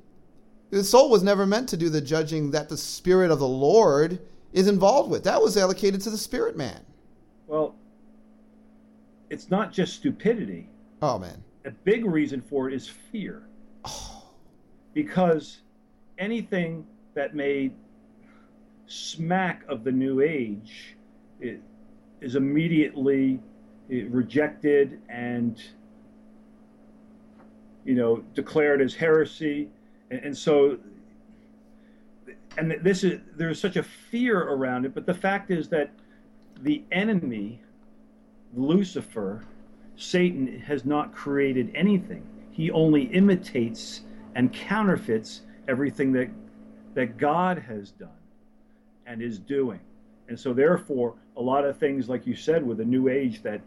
the soul was never meant to do the judging that the Spirit of the Lord is involved with. That was allocated to the spirit man. Well, it's not just stupidity. Oh, man. A big reason for it is fear. Oh. Because anything that made smack of the New Age is immediately rejected and, declared as heresy. And so, and there's such a fear around it. But the fact is that the enemy, Lucifer, Satan, has not created anything. He only imitates and counterfeits everything that God has done and is doing. And so therefore, a lot of things, like you said, with the New Age, that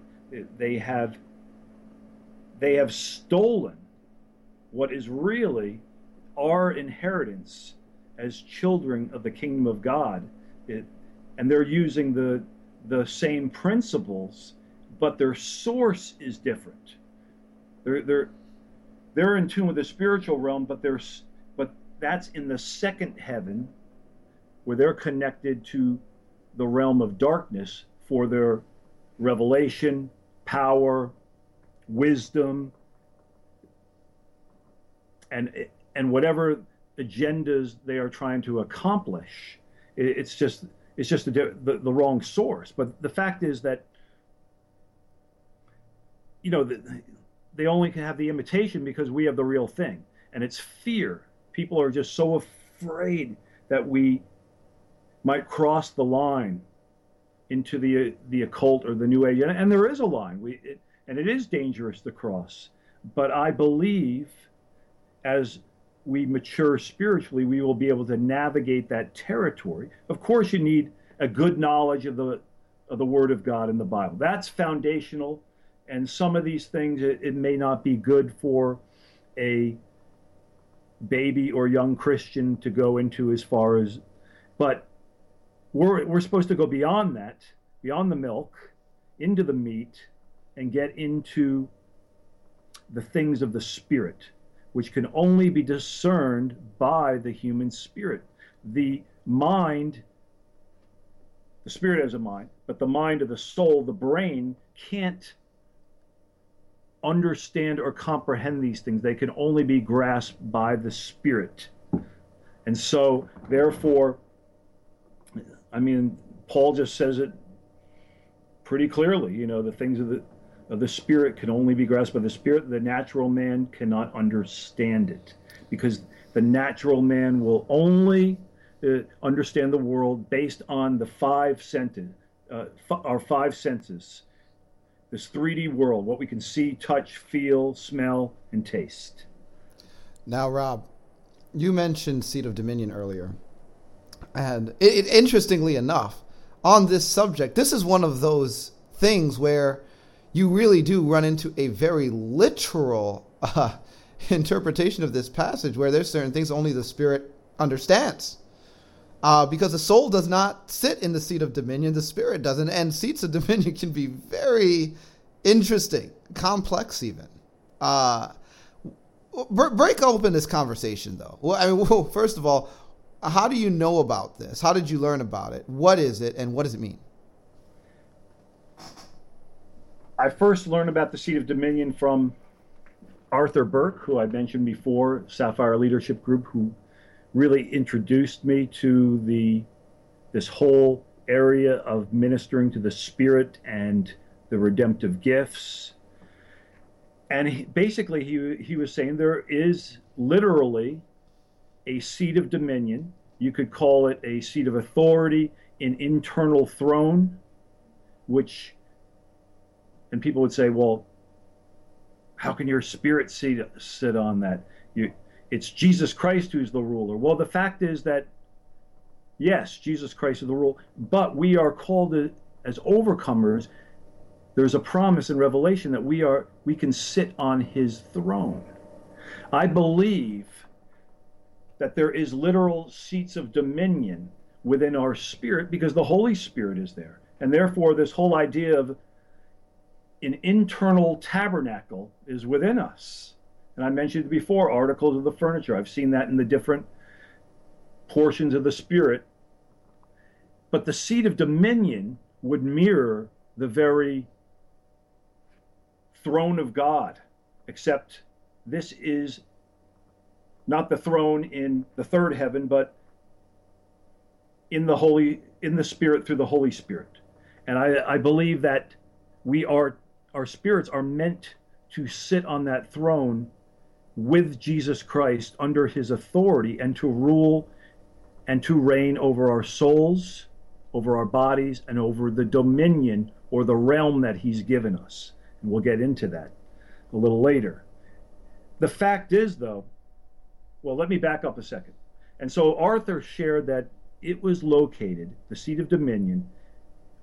they have stolen what is really our inheritance as children of the kingdom of God. And they're using the same principles, but their source is different. They're in tune with the spiritual realm, but that's in the second heaven, where they're connected to the realm of darkness for their revelation, power, wisdom, and whatever agendas they are trying to accomplish. It's just the wrong source. But the fact is that, they only can have the imitation because we have the real thing, and it's fear. People are just so afraid that we might cross the line into the occult or the New Age, and there is a line. And it is dangerous to cross. But I believe as we mature spiritually, we will be able to navigate that territory. Of course, you need a good knowledge of the Word of God in the Bible. That's foundational. And some of these things, it may not be good for a baby or young Christian to go into as far as, but we're supposed to go beyond that, beyond the milk, into the meat, and get into the things of the spirit, which can only be discerned by the human spirit. The mind, the spirit has a mind, but the mind of the soul, the brain, can't understand or comprehend these things. They can only be grasped by the spirit. And so, therefore, I mean, Paul just says it pretty clearly, you know, the things of the spirit can only be grasped by the spirit. The natural man cannot understand it, because the natural man will only understand the world based on the five senses. This 3D world, what we can see, touch, feel, smell, and taste. Now, Rob, you mentioned Seat of Dominion earlier. And it, interestingly enough, on this subject, this is one of those things where you really do run into a very literal interpretation of this passage, where there's certain things only the spirit understands. Because the soul does not sit in the seat of dominion, the spirit doesn't. And seats of dominion can be very interesting, complex even. Break open this conversation, though. Well, I mean, first of all, how do you know about this? How did you learn about it? What is it, and what does it mean? I first learned about the seat of dominion from Arthur Burke, who I mentioned before, Sapphire Leadership Group, who really introduced me to this whole area of ministering to the spirit and the redemptive gifts. And he was saying there is literally a seat of dominion. You could call it a seat of authority, an internal throne, which, and people would say, well, how can your spirit sit on that? It's Jesus Christ who's the ruler. Well, the fact is that, yes, Jesus Christ is the ruler, but we are called to, as overcomers. There's a promise in Revelation that we can sit on his throne. I believe that there is literal seats of dominion within our spirit, because the Holy Spirit is there. And therefore, this whole idea of an internal tabernacle is within us. And I mentioned before, articles of the furniture. I've seen that in the different portions of the spirit. But the seat of dominion would mirror the very throne of God, except this is not the throne in the third heaven, but in the spirit through the Holy Spirit. And I believe that our spirits are meant to sit on that throne with Jesus Christ under his authority, and to rule and to reign over our souls, over our bodies, and over the dominion or the realm that he's given us. And we'll get into that a little later. The fact is, though, well, let me back up a second. And so Arthur shared that it was located, the seat of dominion,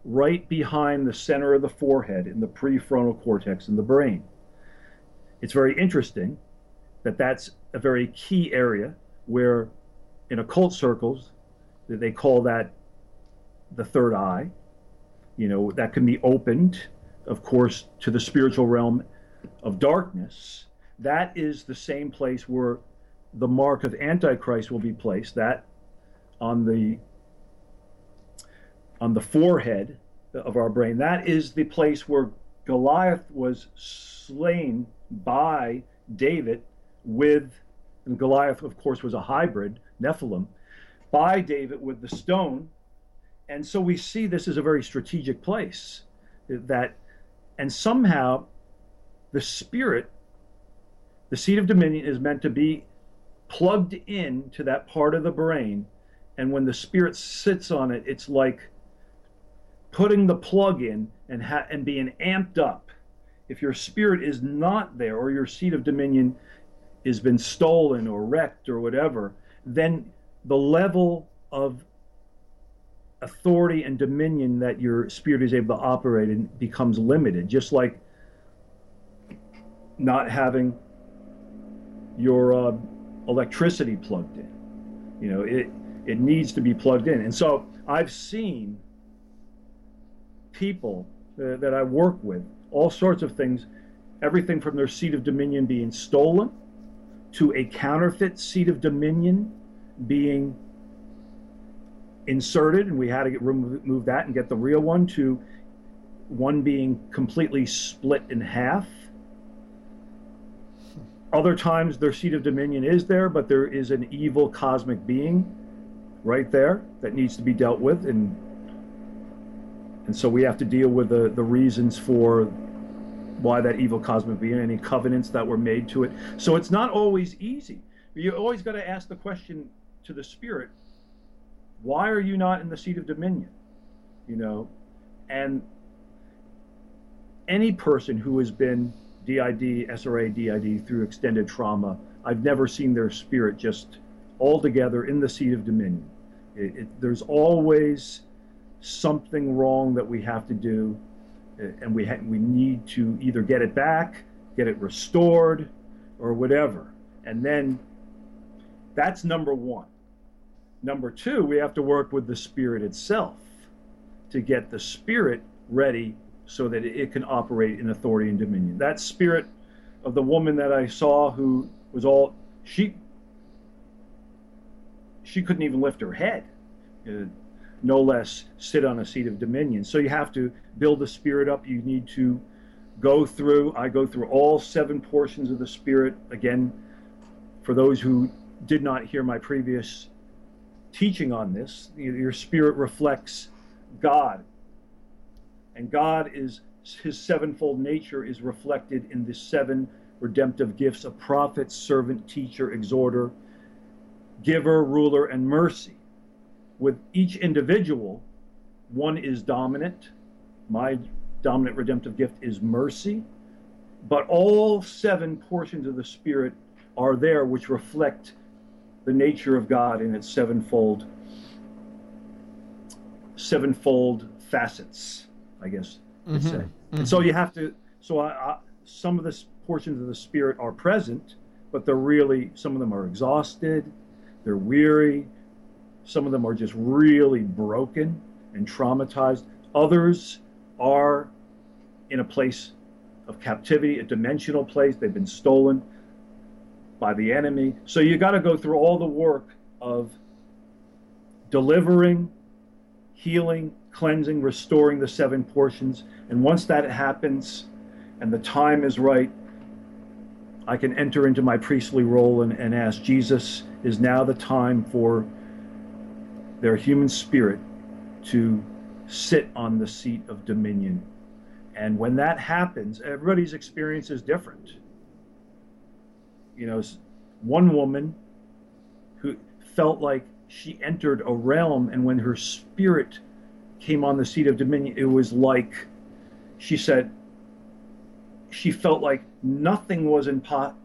right behind the center of the forehead in the prefrontal cortex in the brain. It's very interesting that that's a very key area where, in occult circles, they call that the third eye. You know, that can be opened, of course, to the spiritual realm of darkness. That is the same place where the mark of Antichrist will be placed, that on the forehead of our brain. That is the place where Goliath was slain by David and Goliath, of course, was a hybrid, Nephilim, by David with the stone. And so we see this is a very strategic place, and somehow the spirit, the seat of dominion, is meant to be plugged in to that part of the brain. And when the spirit sits on it, it's like putting the plug in and being amped up. If your spirit is not there, or your seat of dominion has been stolen or wrecked or whatever, then the level of authority and dominion that your spirit is able to operate in becomes limited. Just like not having your electricity plugged in. You know, it needs to be plugged in. And so I've seen people that I work with, all sorts of things, everything from their seat of dominion being stolen to a counterfeit seat of dominion being inserted, and we had to remove that and get the real one, to one being completely split in half. Other times their seat of dominion is there, but there is an evil cosmic being right there that needs to be dealt with, and so we have to deal with the reasons for why that evil cosmic being, any covenants that were made to it. So it's not always easy. You always got to ask the question to the spirit, why are you not in the seat of dominion? You know, and any person who has been DID, SRA, DID through extended trauma, I've never seen their spirit just altogether in the seat of dominion. There's always something wrong that we have to do, and we need to either get it back, get it restored, or whatever. And then that's number one. Number two, we have to work with the spirit itself to get the spirit ready so that it can operate in authority and dominion. That spirit of the woman that I saw, who was all, she couldn't even lift her head, no less sit on a seat of dominion. So you have to build the spirit up. You need to I go through all 7 portions of the spirit. Again, for those who did not hear my previous teaching on this, your spirit reflects God, and God is his sevenfold nature is reflected in the 7 redemptive gifts of prophet, servant, teacher, exhorter, giver, ruler, and mercy. With each individual, one is dominant. My dominant redemptive gift is mercy, but all 7 portions of the spirit are there, which reflect the nature of God in its sevenfold facets, I guess you could say. Mm-hmm. And so you have to. So some of the portions of the spirit are present, but they're really, some of them are exhausted, they're weary, some of them are just really broken and traumatized. Others are in a place of captivity, a dimensional place. They've been stolen by the enemy. So you got to go through all the work of delivering, healing, cleansing, restoring the 7 portions. And once that happens and the time is right, I can enter into my priestly role and ask Jesus, is now the time for their human spirit to sit on the seat of dominion? And when that happens, everybody's experience is different. You know, one woman who felt like she entered a realm, and when her spirit came on the seat of dominion, it was like, she said, she felt like nothing was impossible.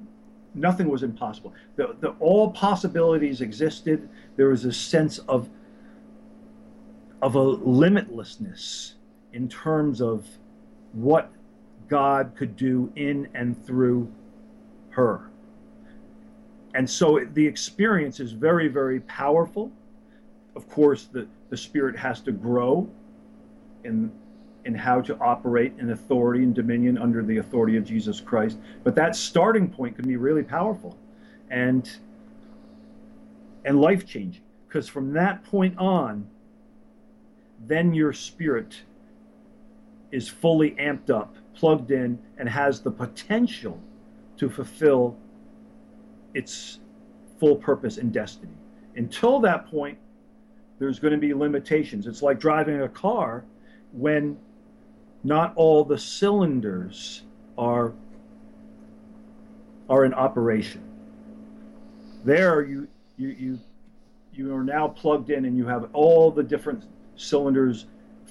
All possibilities existed. There was a sense of a limitlessness in terms of what God could do in and through her. And so the experience is very, very powerful. Of course, the spirit has to grow in how to operate in authority and dominion under the authority of Jesus Christ. But that starting point can be really powerful and life-changing, because from that point on, then your spirit is fully amped up, plugged in, and has the potential to fulfill its full purpose and destiny. Until that point, there's going to be limitations. It's like driving a car when not all the cylinders are in operation. There you are now plugged in, and you have all the different cylinders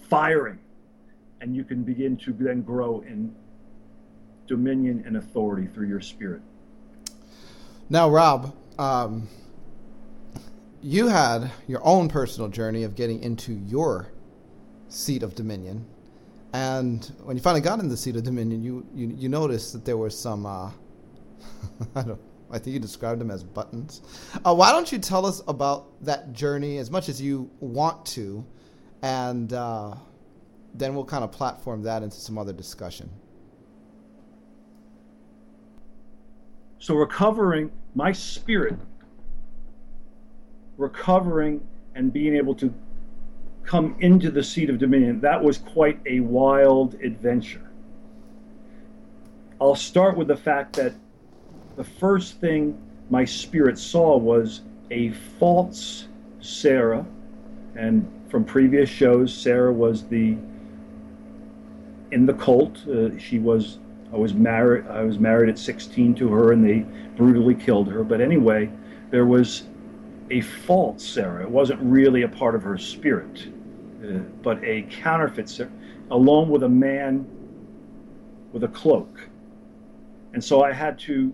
firing, and you can begin to then grow in dominion and authority through your spirit. Now, Rob, you had your own personal journey of getting into your seat of dominion, and when you finally got in the seat of dominion, you noticed that there was some I think you described them as buttons. Why don't you tell us about that journey as much as you want to, and then we'll kind of platform that into some other discussion. So recovering my spirit, recovering and being able to come into the seat of dominion, that was quite a wild adventure. I'll start with the fact that the first thing my spirit saw was a false Sarah. And from previous shows, Sarah was in the cult. I was married at 16 to her, and they brutally killed her. But anyway, there was a false Sarah. It wasn't really a part of her spirit, but a counterfeit Sarah, along with a man with a cloak. And so I had to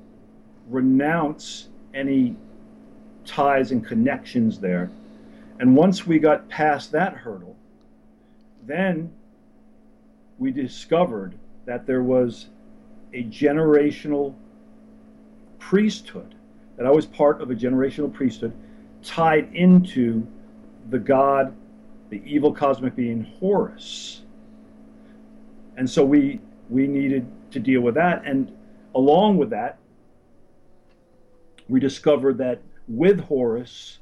renounce any ties and connections there. And once we got past that hurdle, then we discovered that there was a generational priesthood, that I was part of a generational priesthood tied into the god, the evil cosmic being Horus. And so we needed to deal with that. And along with that, we discovered that with Horus,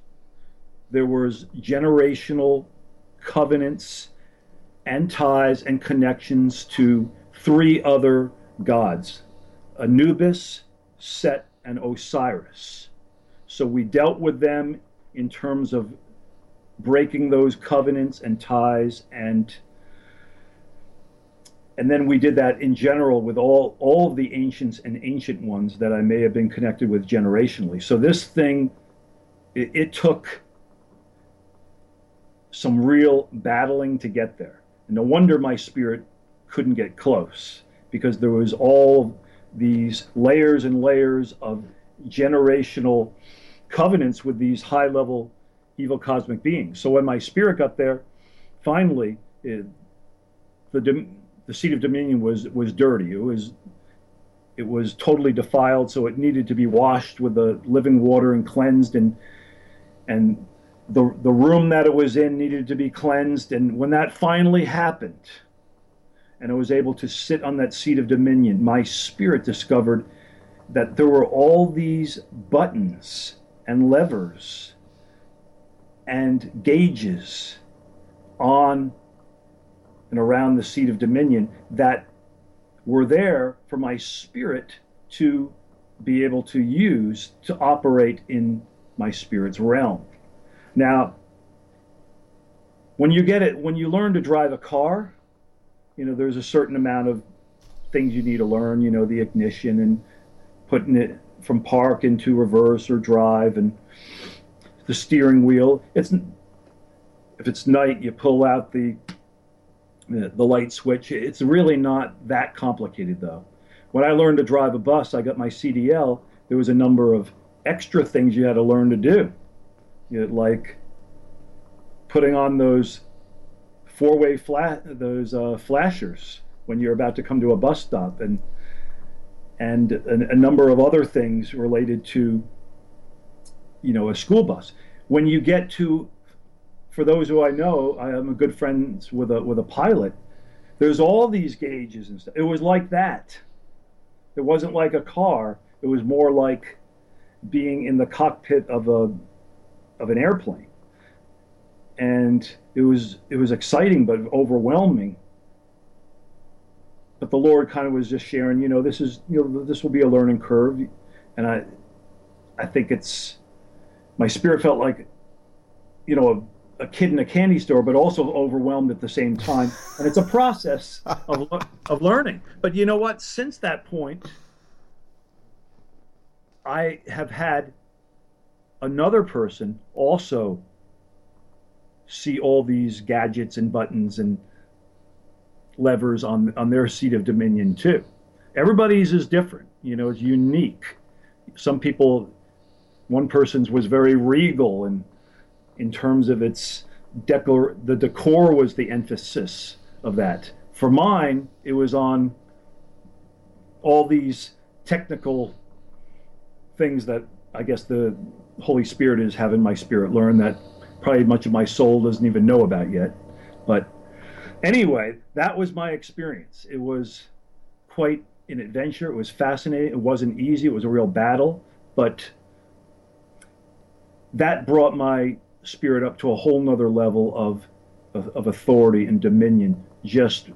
there was generational covenants and ties and connections to three other gods, Anubis, Set, and Osiris. So we dealt with them in terms of breaking those covenants and ties, and then we did that in general with all of the ancients and ancient ones that I may have been connected with generationally. So this thing, it took some real battling to get there. And no wonder my spirit couldn't get close, because there was all these layers and layers of generational covenants with these high-level evil cosmic beings. So when my spirit got there, finally, the seat of dominion was dirty. It was totally defiled, so it needed to be washed with the living water and cleansed, and the room that it was in needed to be cleansed. And when that finally happened, and I was able to sit on that seat of dominion, my spirit discovered that there were all these buttons and levers and gauges on and around the seat of dominion that were there for my spirit to be able to use to operate in my spirit's realm. Now, when you learn to drive a car, there's a certain amount of things you need to learn, the ignition and putting it from park into reverse or drive, and the steering wheel. If it's night, you pull out the light switch. It's really not that complicated, though. When I learned to drive a bus, I got my CDL. There was a number of extra things you had to learn to do, like putting on those four-way flashers when you're about to come to a bus stop, and a number of other things related to, a school bus. When you get to, for those who I know, I am a good friend with a pilot. There's all these gauges and stuff. It was like that. It wasn't like a car. It was more like being in the cockpit of an airplane. And it was exciting but overwhelming. But the Lord kind of was just sharing, this will be a learning curve. And I think my spirit felt like, a kid in a candy store, but also overwhelmed at the same time. And it's a process of learning. But you know what? Since that point, I have had another person also see all these gadgets and buttons and levers on their seat of dominion too. Everybody's is different, it's unique. One person's was very regal, and in terms of its decor, the decor was the emphasis of that. For mine, it was on all these technical things that I guess the Holy Spirit is having my spirit learn that probably much of my soul doesn't even know about yet. But anyway, that was my experience. It was quite an adventure. It was fascinating. It wasn't easy. It was a real battle. But that brought my spirit up to a whole nother level of authority and dominion just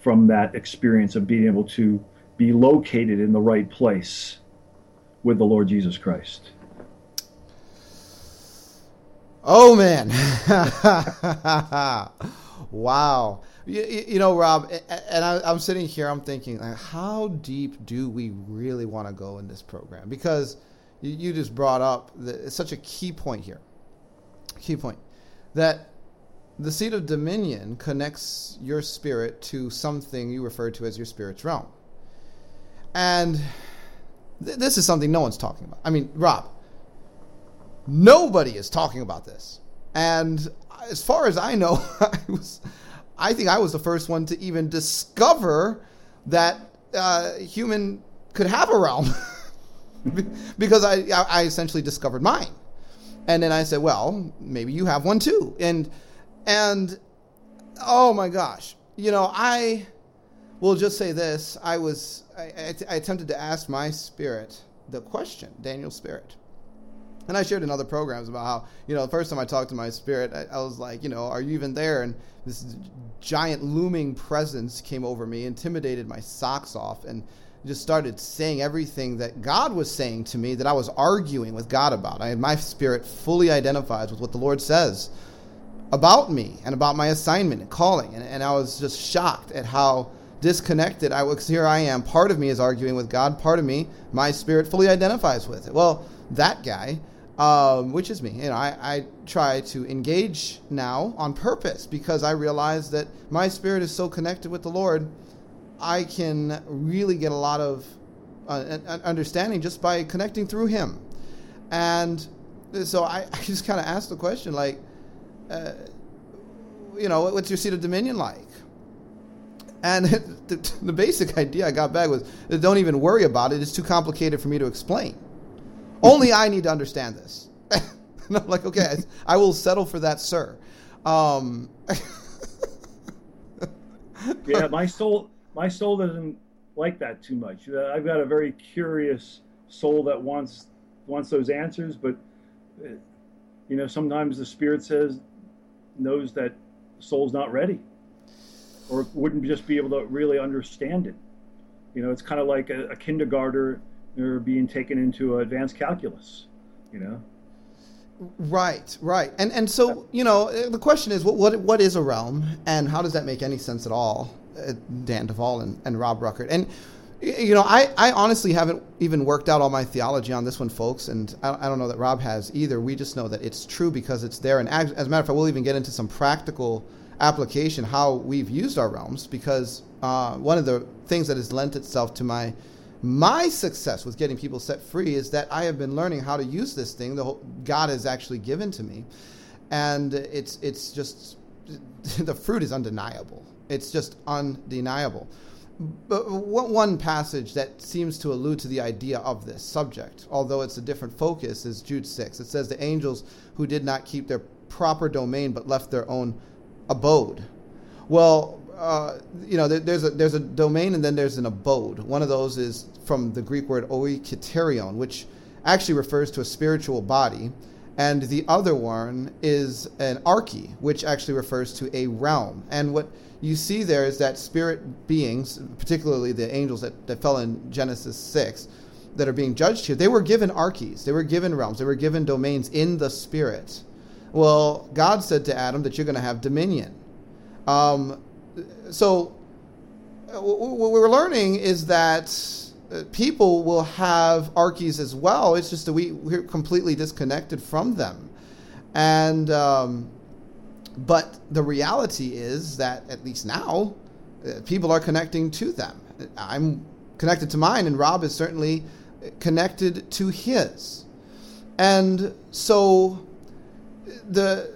from that experience of being able to be located in the right place with the Lord Jesus Christ. Oh, man. Wow. You know, Rob, and I'm sitting here, I'm thinking, like, how deep do we really want to go in this program? Because you just brought up such a key point here. Key point. That the seat of dominion connects your spirit to something you refer to as your spirit's realm. And this is something no one's talking about. I mean, Rob, nobody is talking about this. And as far as I know, I think I was the first one to even discover that human could have a realm because I essentially discovered mine. And then I said, well, maybe you have one too. And oh my gosh, you know, I will just say this. I attempted to ask my spirit the question, Daniel's spirit. And I shared in other programs about how, you know, the first time I talked to my spirit, I was like, you know, are you even there? And this giant looming presence came over me, intimidated my socks off, and just started saying everything that God was saying to me that I was arguing with God about. My spirit fully identifies with what the Lord says about me and about my assignment and calling. And I was just shocked at how disconnected I was. Here I am. Part of me is arguing with God. Part of me, my spirit fully identifies with it. Well, that guy... which is me. You know, I try to engage now on purpose because I realize that my spirit is so connected with the Lord, I can really get a lot of understanding just by connecting through him. And so I just kind of asked the question, like, you know, what's your seat of dominion like? And the basic idea I got back was, don't even worry about it. It's too complicated for me to explain. Only I need to understand this. And I'm like, okay, I will settle for that, sir. Yeah, my soul doesn't like that too much. I've got a very curious soul that wants those answers, but you know, sometimes the spirit knows that the soul's not ready, or wouldn't just be able to really understand it. You know, it's kind of like a kindergartner. They're being taken into advanced calculus, you know? Right. And so, you know, the question is, what is a realm? And how does that make any sense at all, Dan Duval and Rob Rucker? And, you know, I honestly haven't even worked out all my theology on this one, folks. And I don't know that Rob has either. We just know that it's true because it's there. And as a matter of fact, we'll even get into some practical application, how we've used our realms, because one of the things that has lent itself to my success with getting people set free is that I have been learning how to use this thing God has actually given to me. And it's just, the fruit is undeniable. It's just undeniable. But one passage that seems to allude to the idea of this subject, although it's a different focus, is Jude 6. It says, the angels who did not keep their proper domain but left their own abode. Well, you know, there's a domain and then there's an abode. One of those is from the Greek word oikaterion, which actually refers to a spiritual body. And the other one is an arche, which actually refers to a realm. And what you see there is that spirit beings, particularly the angels that fell in Genesis 6, that are being judged here, they were given arches, they were given realms, they were given domains in the spirit. Well, God said to Adam that you're going to have dominion. So what we're learning is that people will have arches as well. It's just that we're completely disconnected from them. And but the reality is that, at least now, people are connecting to them. I'm connected to mine, and Rob is certainly connected to his. And so the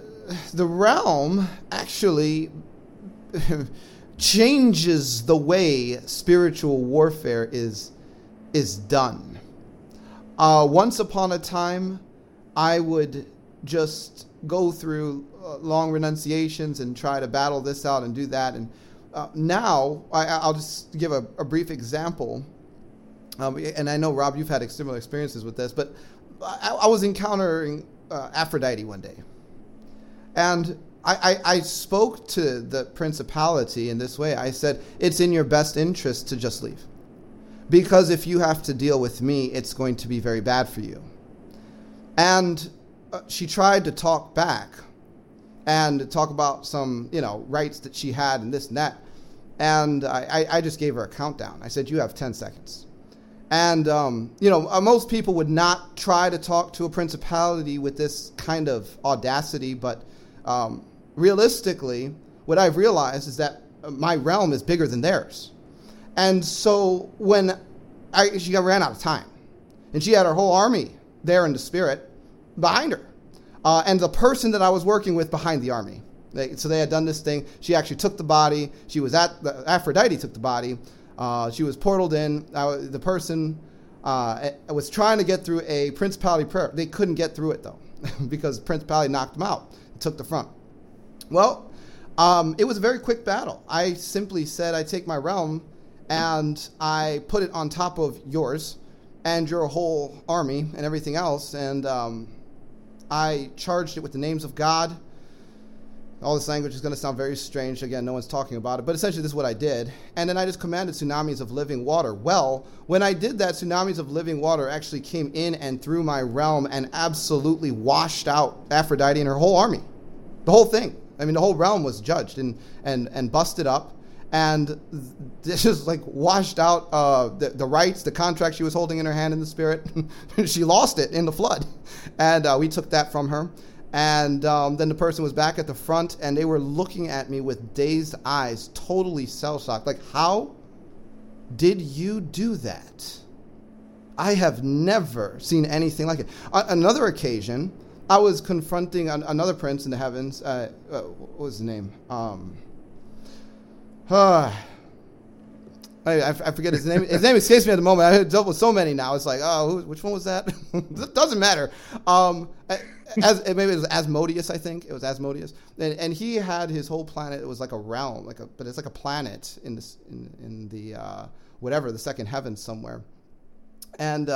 realm actually... changes the way spiritual warfare is done. Once upon a time, I would just go through long renunciations and try to battle this out and do that. And now, I'll just give a brief example. And I know, Rob, you've had similar experiences with this, but I was encountering Aphrodite one day. And I spoke to the principality in this way. I said, it's in your best interest to just leave. Because if you have to deal with me, it's going to be very bad for you. And she tried to talk back and talk about some, rights that she had and this and that. And I just gave her a countdown. I said, you have 10 seconds. And, most people would not try to talk to a principality with this kind of audacity. But realistically, what I've realized is that my realm is bigger than theirs. And so when she ran out of time, and she had her whole army there in the spirit behind her. And the person that I was working with behind the army. So they had done this thing. She actually took the body. She was Aphrodite took the body. She was portaled in. The person was trying to get through a principality prayer. They couldn't get through it, though, because the principality knocked them out and took the front. Well, it was a very quick battle. I simply said, I take my realm, and I put it on top of yours and your whole army and everything else. And I charged it with the names of God. All this language is going to sound very strange. Again, no one's talking about it. But essentially, this is what I did. And then I just commanded tsunamis of living water. Well, when I did that, tsunamis of living water actually came in and through my realm and absolutely washed out Aphrodite and her whole army. The whole thing. I mean, the whole realm was judged and busted up. And this is like washed out the rights, the contract she was holding in her hand in the spirit. She lost it in the flood. And we took that from her. And then the person was back at the front, and they were looking at me with dazed eyes, totally shell-shocked. Like, how did you do that? I have never seen anything like it. On another occasion, I was confronting another prince in the heavens. What was his name? I forget his name. His name escapes me at the moment. I dealt with so many now. It's like, which one was that? It doesn't matter. Maybe it was Asmodeus, I think. It was Asmodeus. And he had his whole planet. It was like a realm, but it's like a planet in the whatever, the second heaven somewhere. And,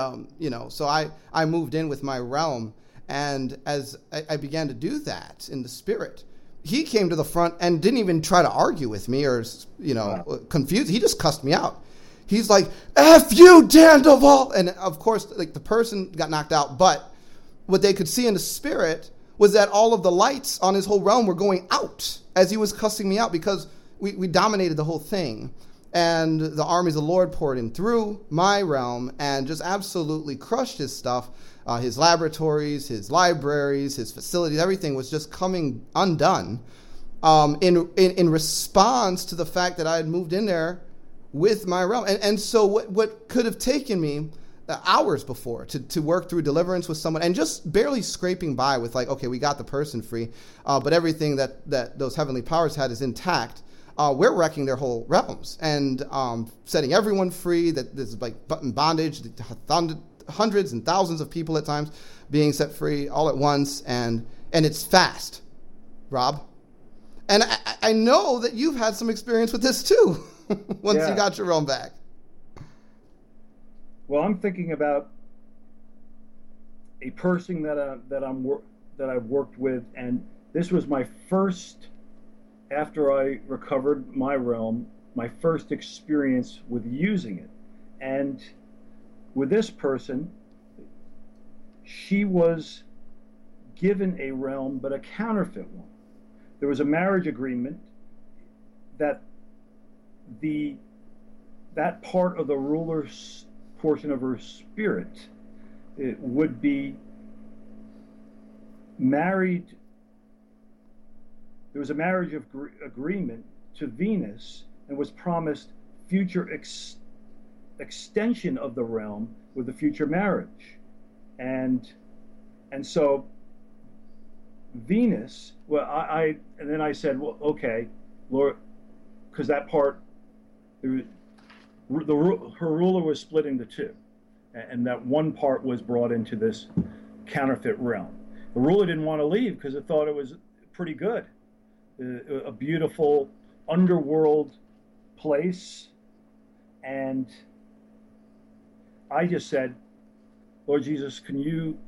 so I moved in with my realm. And as I began to do that in the spirit, he came to the front and didn't even try to argue with me or, confuse. He just cussed me out. He's like, F you, Dan Duval. And, of course, like the person got knocked out, but what they could see in the spirit was that all of the lights on his whole realm were going out as he was cussing me out, because we dominated the whole thing. And the armies of the Lord poured in through my realm and just absolutely crushed his stuff. His laboratories, his libraries, his facilities, everything was just coming undone in response to the fact that I had moved in there with my realm. And so what could have taken me hours before to work through deliverance with someone and just barely scraping by with like, okay, we got the person free, but everything that those heavenly powers had is intact. We're wrecking their whole realms and setting everyone free. That this is like in bondage, hundreds and thousands of people at times being set free all at once, and it's fast, Rob. And I know that you've had some experience with this too. Once you got your realm back. Well, I'm thinking about a person that I've worked with, and this was my first, after I recovered my realm, my first experience with using it. And with this person, she was given a realm, but a counterfeit one. There was a marriage agreement that that part of the ruler's portion of her spirit, it would be married. There was a marriage agreement to Venus and was promised future extension of the realm with a future marriage, and so Venus. Well, I and then I said, well, okay, Lord, because that part. Her ruler was split into two. and that one part was brought into this counterfeit realm. The ruler didn't want to leave because it thought it was pretty good, a beautiful underworld place. And I just said, Lord Jesus, can you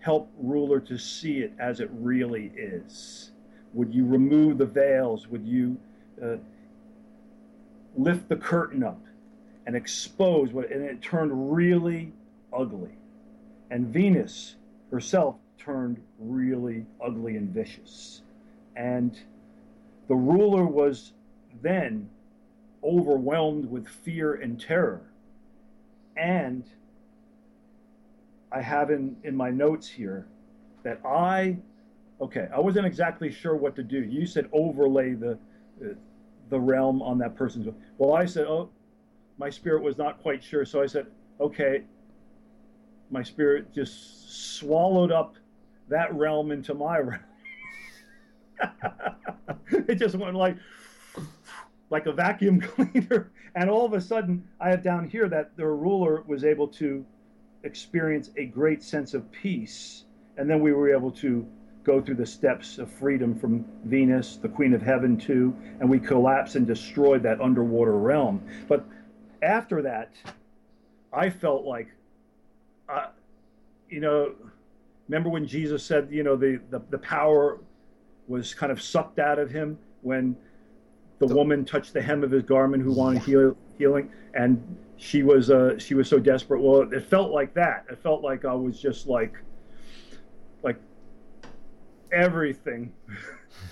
help ruler to see it as it really is? Would you remove the veils? Would you lift the curtain up and expose what? And it turned really ugly. And Venus herself turned really ugly and vicious. And the ruler was then overwhelmed with fear and terror. And I have in my notes here that I wasn't exactly sure what to do. You said overlay the realm on that person's. Well, I said, my spirit was not quite sure. So I said, okay, my spirit just swallowed up that realm into my realm. It just went like a vacuum cleaner. And all of a sudden, I have down here that the ruler was able to experience a great sense of peace. And then we were able to go through the steps of freedom from Venus, the Queen of Heaven, too. And we collapsed and destroyed that underwater realm. But after that, I felt like, remember when Jesus said, the power was kind of sucked out of him when the woman touched the hem of his garment who wanted healing, and she was so desperate. Well, it felt like that. It felt like I was just like everything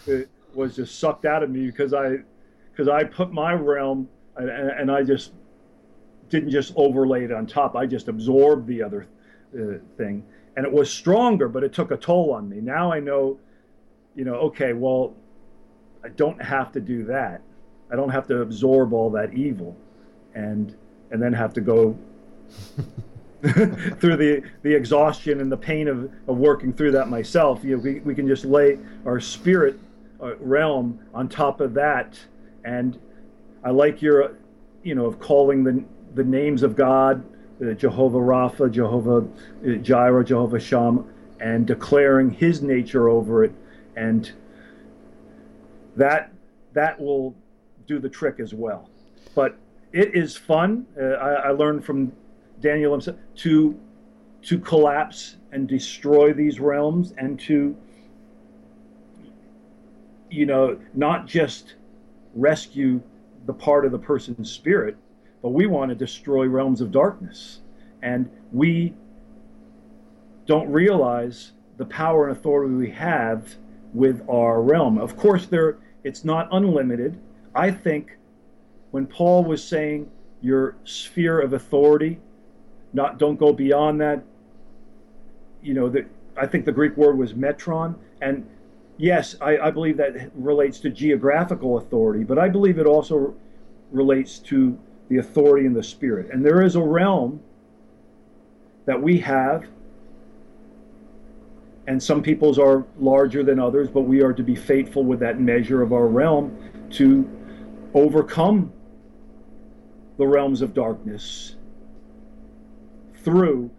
it was just sucked out of me because I put my realm and I just didn't just overlay it on top. I just absorbed the other thing, and it was stronger, but it took a toll on me. Now I know, okay, well, I don't have to do that. I don't have to absorb all that evil and then have to go through the exhaustion and the pain of working through that myself. We can just lay our spirit realm on top of that. And I like your, of calling the names of God, Jehovah Rapha, Jehovah Jireh, Jehovah Shammah, and declaring his nature over it, and that will do the trick as well. But it is fun. I learned from Daniel himself to collapse and destroy these realms, and to not just rescue the part of the person's spirit, but we want to destroy realms of darkness. And we don't realize the power and authority we have with our realm. Of course, it's not unlimited. I think when Paul was saying your sphere of authority, don't go beyond that, I think the Greek word was metron. And yes, I believe that relates to geographical authority, but I believe it also relates to the authority in the spirit. And there is a realm that we have, and some people's are larger than others, but we are to be faithful with that measure of our realm to overcome the realms of darkness through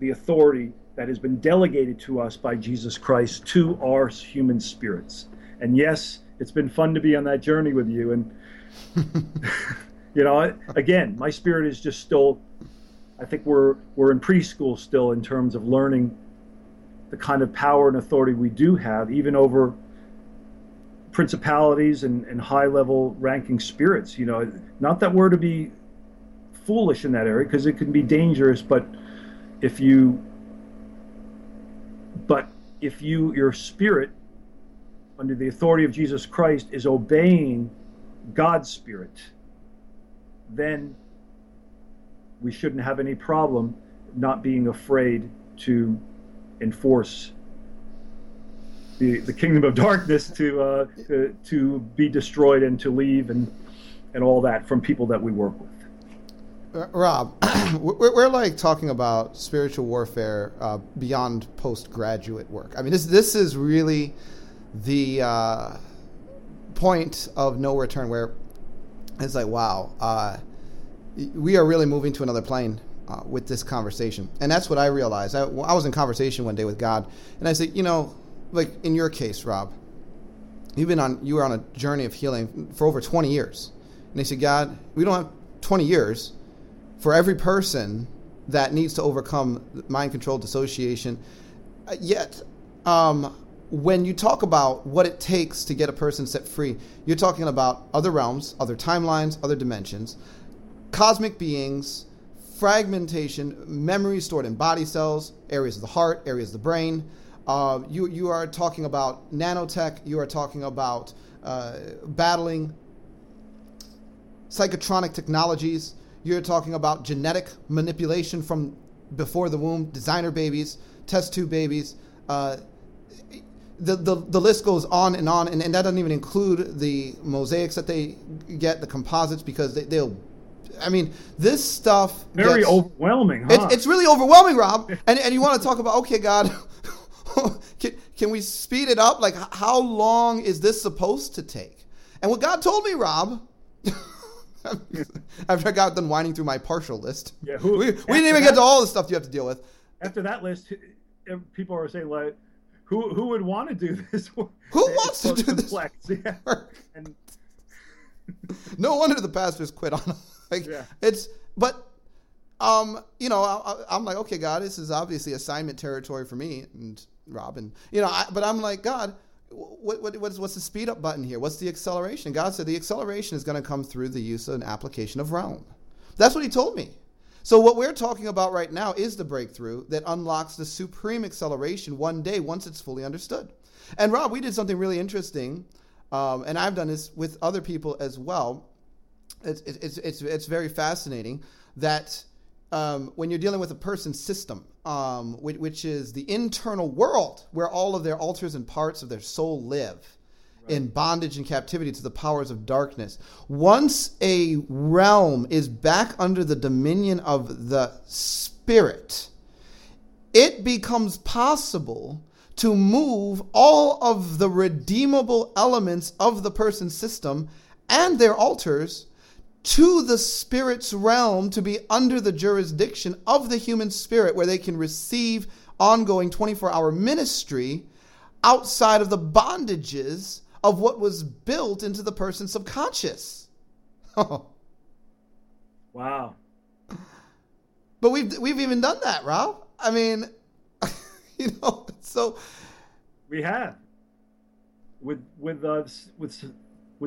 the authority that has been delegated to us by Jesus Christ to our human spirits. And yes, it's been fun to be on that journey with you. And, again, my spirit is just still, I think we're in preschool still in terms of learning the kind of power and authority we do have, even over principalities and high-level ranking spirits. Not that we're to be foolish in that area, because it can be dangerous. But if your spirit, under the authority of Jesus Christ, is obeying God's spirit, then we shouldn't have any problem not being afraid to enforce the kingdom of darkness to be destroyed and to leave and all that from people that we work with. Rob, we're like talking about spiritual warfare beyond postgraduate work. I mean, this is really the point of no return, where it's like, wow, we are really moving to another plane with this conversation. And that's what I realized. I was in conversation one day with God, and I said, you know, like in your case, Rob, you were on a journey of healing for over 20 years. And he said, God, we don't have 20 years for every person that needs to overcome mind control dissociation. Yet, when you talk about what it takes to get a person set free, you're talking about other realms, other timelines, other dimensions, cosmic beings, fragmentation, memories stored in body cells, areas of the heart, areas of the brain. You are talking about nanotech. You are talking about battling psychotronic technologies. You're talking about genetic manipulation from before the womb, designer babies, test tube babies. The list goes on, and that doesn't even include the mosaics that they get, the composites, because they'll. I mean, this stuff. Very overwhelming, huh? It's really overwhelming, Rob. And you want to talk about, okay, God, can we speed it up? Like, how long is this supposed to take? And what God told me, Rob. After I got done whining through my partial list, we didn't even get to all the stuff you have to deal with. After that list, people are saying, "Like, who would want to do this? Who wants to do complex this?" Yeah. And... no wonder the pastors quit on them. Like, yeah. It's but you know, I'm like, okay, God, this is obviously assignment territory for me and Rob, and you know, but I'm like, God. What's the speed up button here? What's the acceleration? God said the acceleration is going to come through the use of an application of realm. That's what he told me. So what we're talking about right now is the breakthrough that unlocks the supreme acceleration one day once it's fully understood. And Rob, we did something really interesting, and I've done this with other people as well. It's very fascinating that when you're dealing with a person's system, which is the internal world where all of their altars and parts of their soul live in bondage and captivity to the powers of darkness. Once a realm is back under the dominion of the spirit, it becomes possible to move all of the redeemable elements of the person's system and their altars to the spirit's realm to be under the jurisdiction of the human spirit, where they can receive ongoing 24-hour ministry outside of the bondages of what was built into the person's subconscious. Wow. But we've even done that, Rob. I mean, you know, so we have with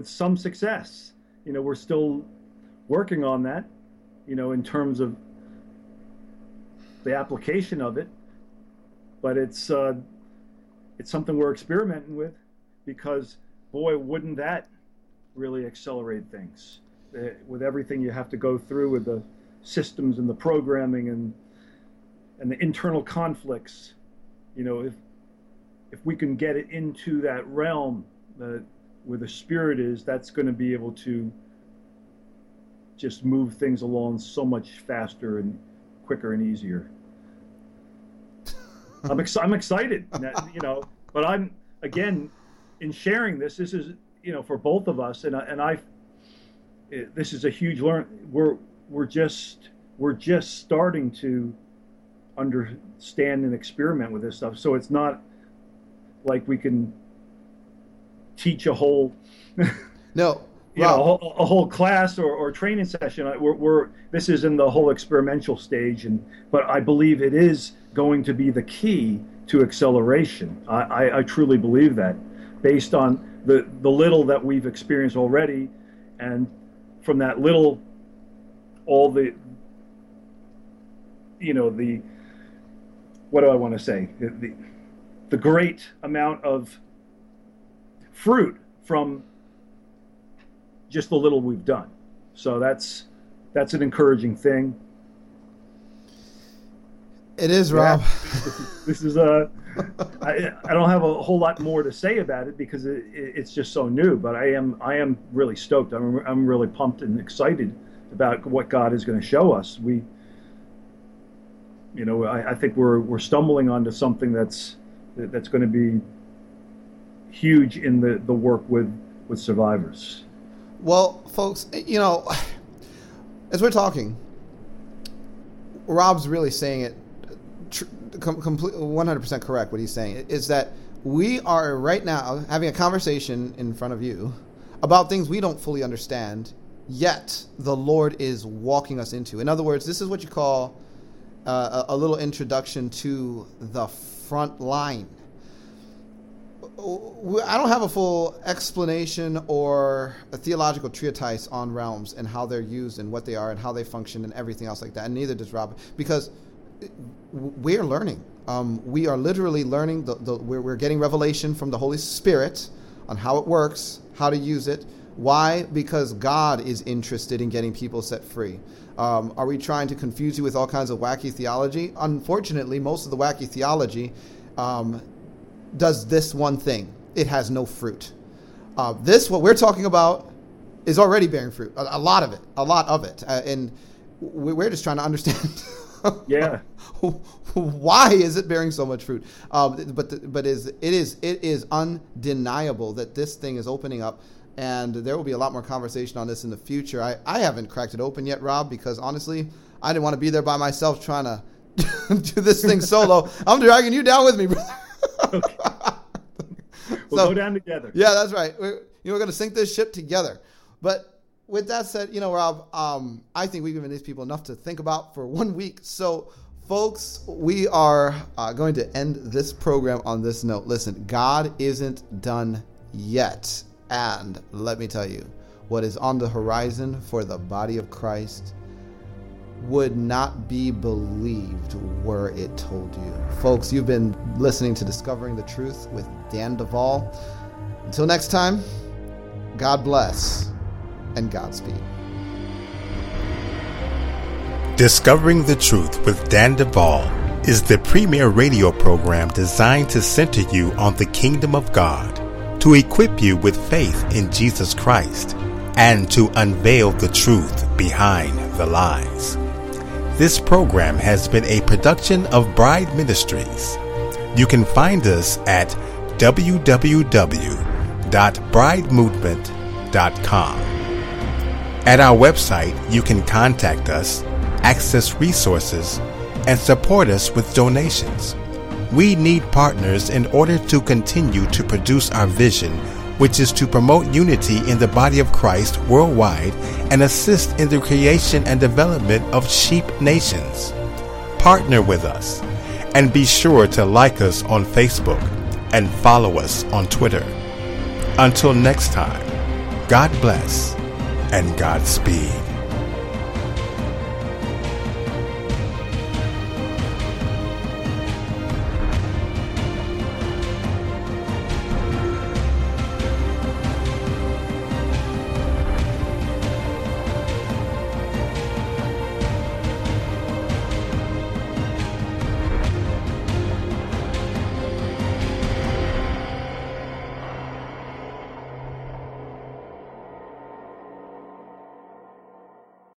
some success. You know, we're still working on that, you know, in terms of the application of it, but it's something we're experimenting with, because boy, wouldn't that really accelerate things with everything you have to go through with the systems and the programming and the internal conflicts. You know, if we can get it into that realm where the spirit is, that's going to be able to just move things along so much faster and quicker and easier. I'm excited, you know, but I'm, again, in sharing this, this is, you know, for both of us. This is a huge learn. We're just starting to understand and experiment with this stuff. So it's not like we can teach a whole, no. Yeah, a whole class or training session. This is in the whole experimental stage, but I believe it is going to be the key to acceleration. I truly believe that, based on the little that we've experienced already, and from that little, all the, you know, the, what do I want to say? The great amount of fruit from just the little we've done. So that's an encouraging thing. It is, Rob. I don't have a whole lot more to say about it because it's just so new, but I am really stoked. I'm really pumped and excited about what God is going to show us. We, you know, I think we're stumbling onto something that's going to be huge in the work with survivors. Well, folks, you know, as we're talking, Rob's really saying it completely 100% correct. What he's saying is that we are right now having a conversation in front of you about things we don't fully understand, yet the Lord is walking us into. In other words, this is what you call a little introduction to the front line. I don't have a full explanation or a theological treatise on realms and how they're used and what they are and how they function and everything else like that, and neither does Rob, because we're learning. We are literally learning. We're getting revelation from the Holy Spirit on how it works, how to use it. Why? Because God is interested in getting people set free. Are we trying to confuse you with all kinds of wacky theology? Unfortunately, most of the wacky theology does this one thing. It has no fruit. This, what we're talking about, is already bearing fruit. A lot of it. And we're just trying to understand. Yeah. Why is it bearing so much fruit? But it is undeniable that this thing is opening up, and there will be a lot more conversation on this in the future. I haven't cracked it open yet, Rob, because honestly, I didn't want to be there by myself trying to do this thing solo. I'm dragging you down with me, brother. Okay. We'll go down together. Yeah, that's right. We're going to sink this ship together. But with that said, Rob, I think we've given these people enough to think about for 1 week. So, folks, we are going to end this program on this note. Listen, God isn't done yet. And let me tell you, what is on the horizon for the body of Christ would not be believed were it told you. Folks, you've been listening to Discovering the Truth with Dan Duval. Until next time, God bless and Godspeed. Discovering the Truth with Dan Duval is the premier radio program designed to center you on the kingdom of God, to equip you with faith in Jesus Christ, and to unveil the truth behind the lies. This program has been a production of Bride Ministries. You can find us at www.bridemovement.com. At our website, you can contact us, access resources, and support us with donations. We need partners in order to continue to produce our vision, which is to promote unity in the body of Christ worldwide and assist in the creation and development of sheep nations. Partner with us, and be sure to like us on Facebook and follow us on Twitter. Until next time, God bless and Godspeed.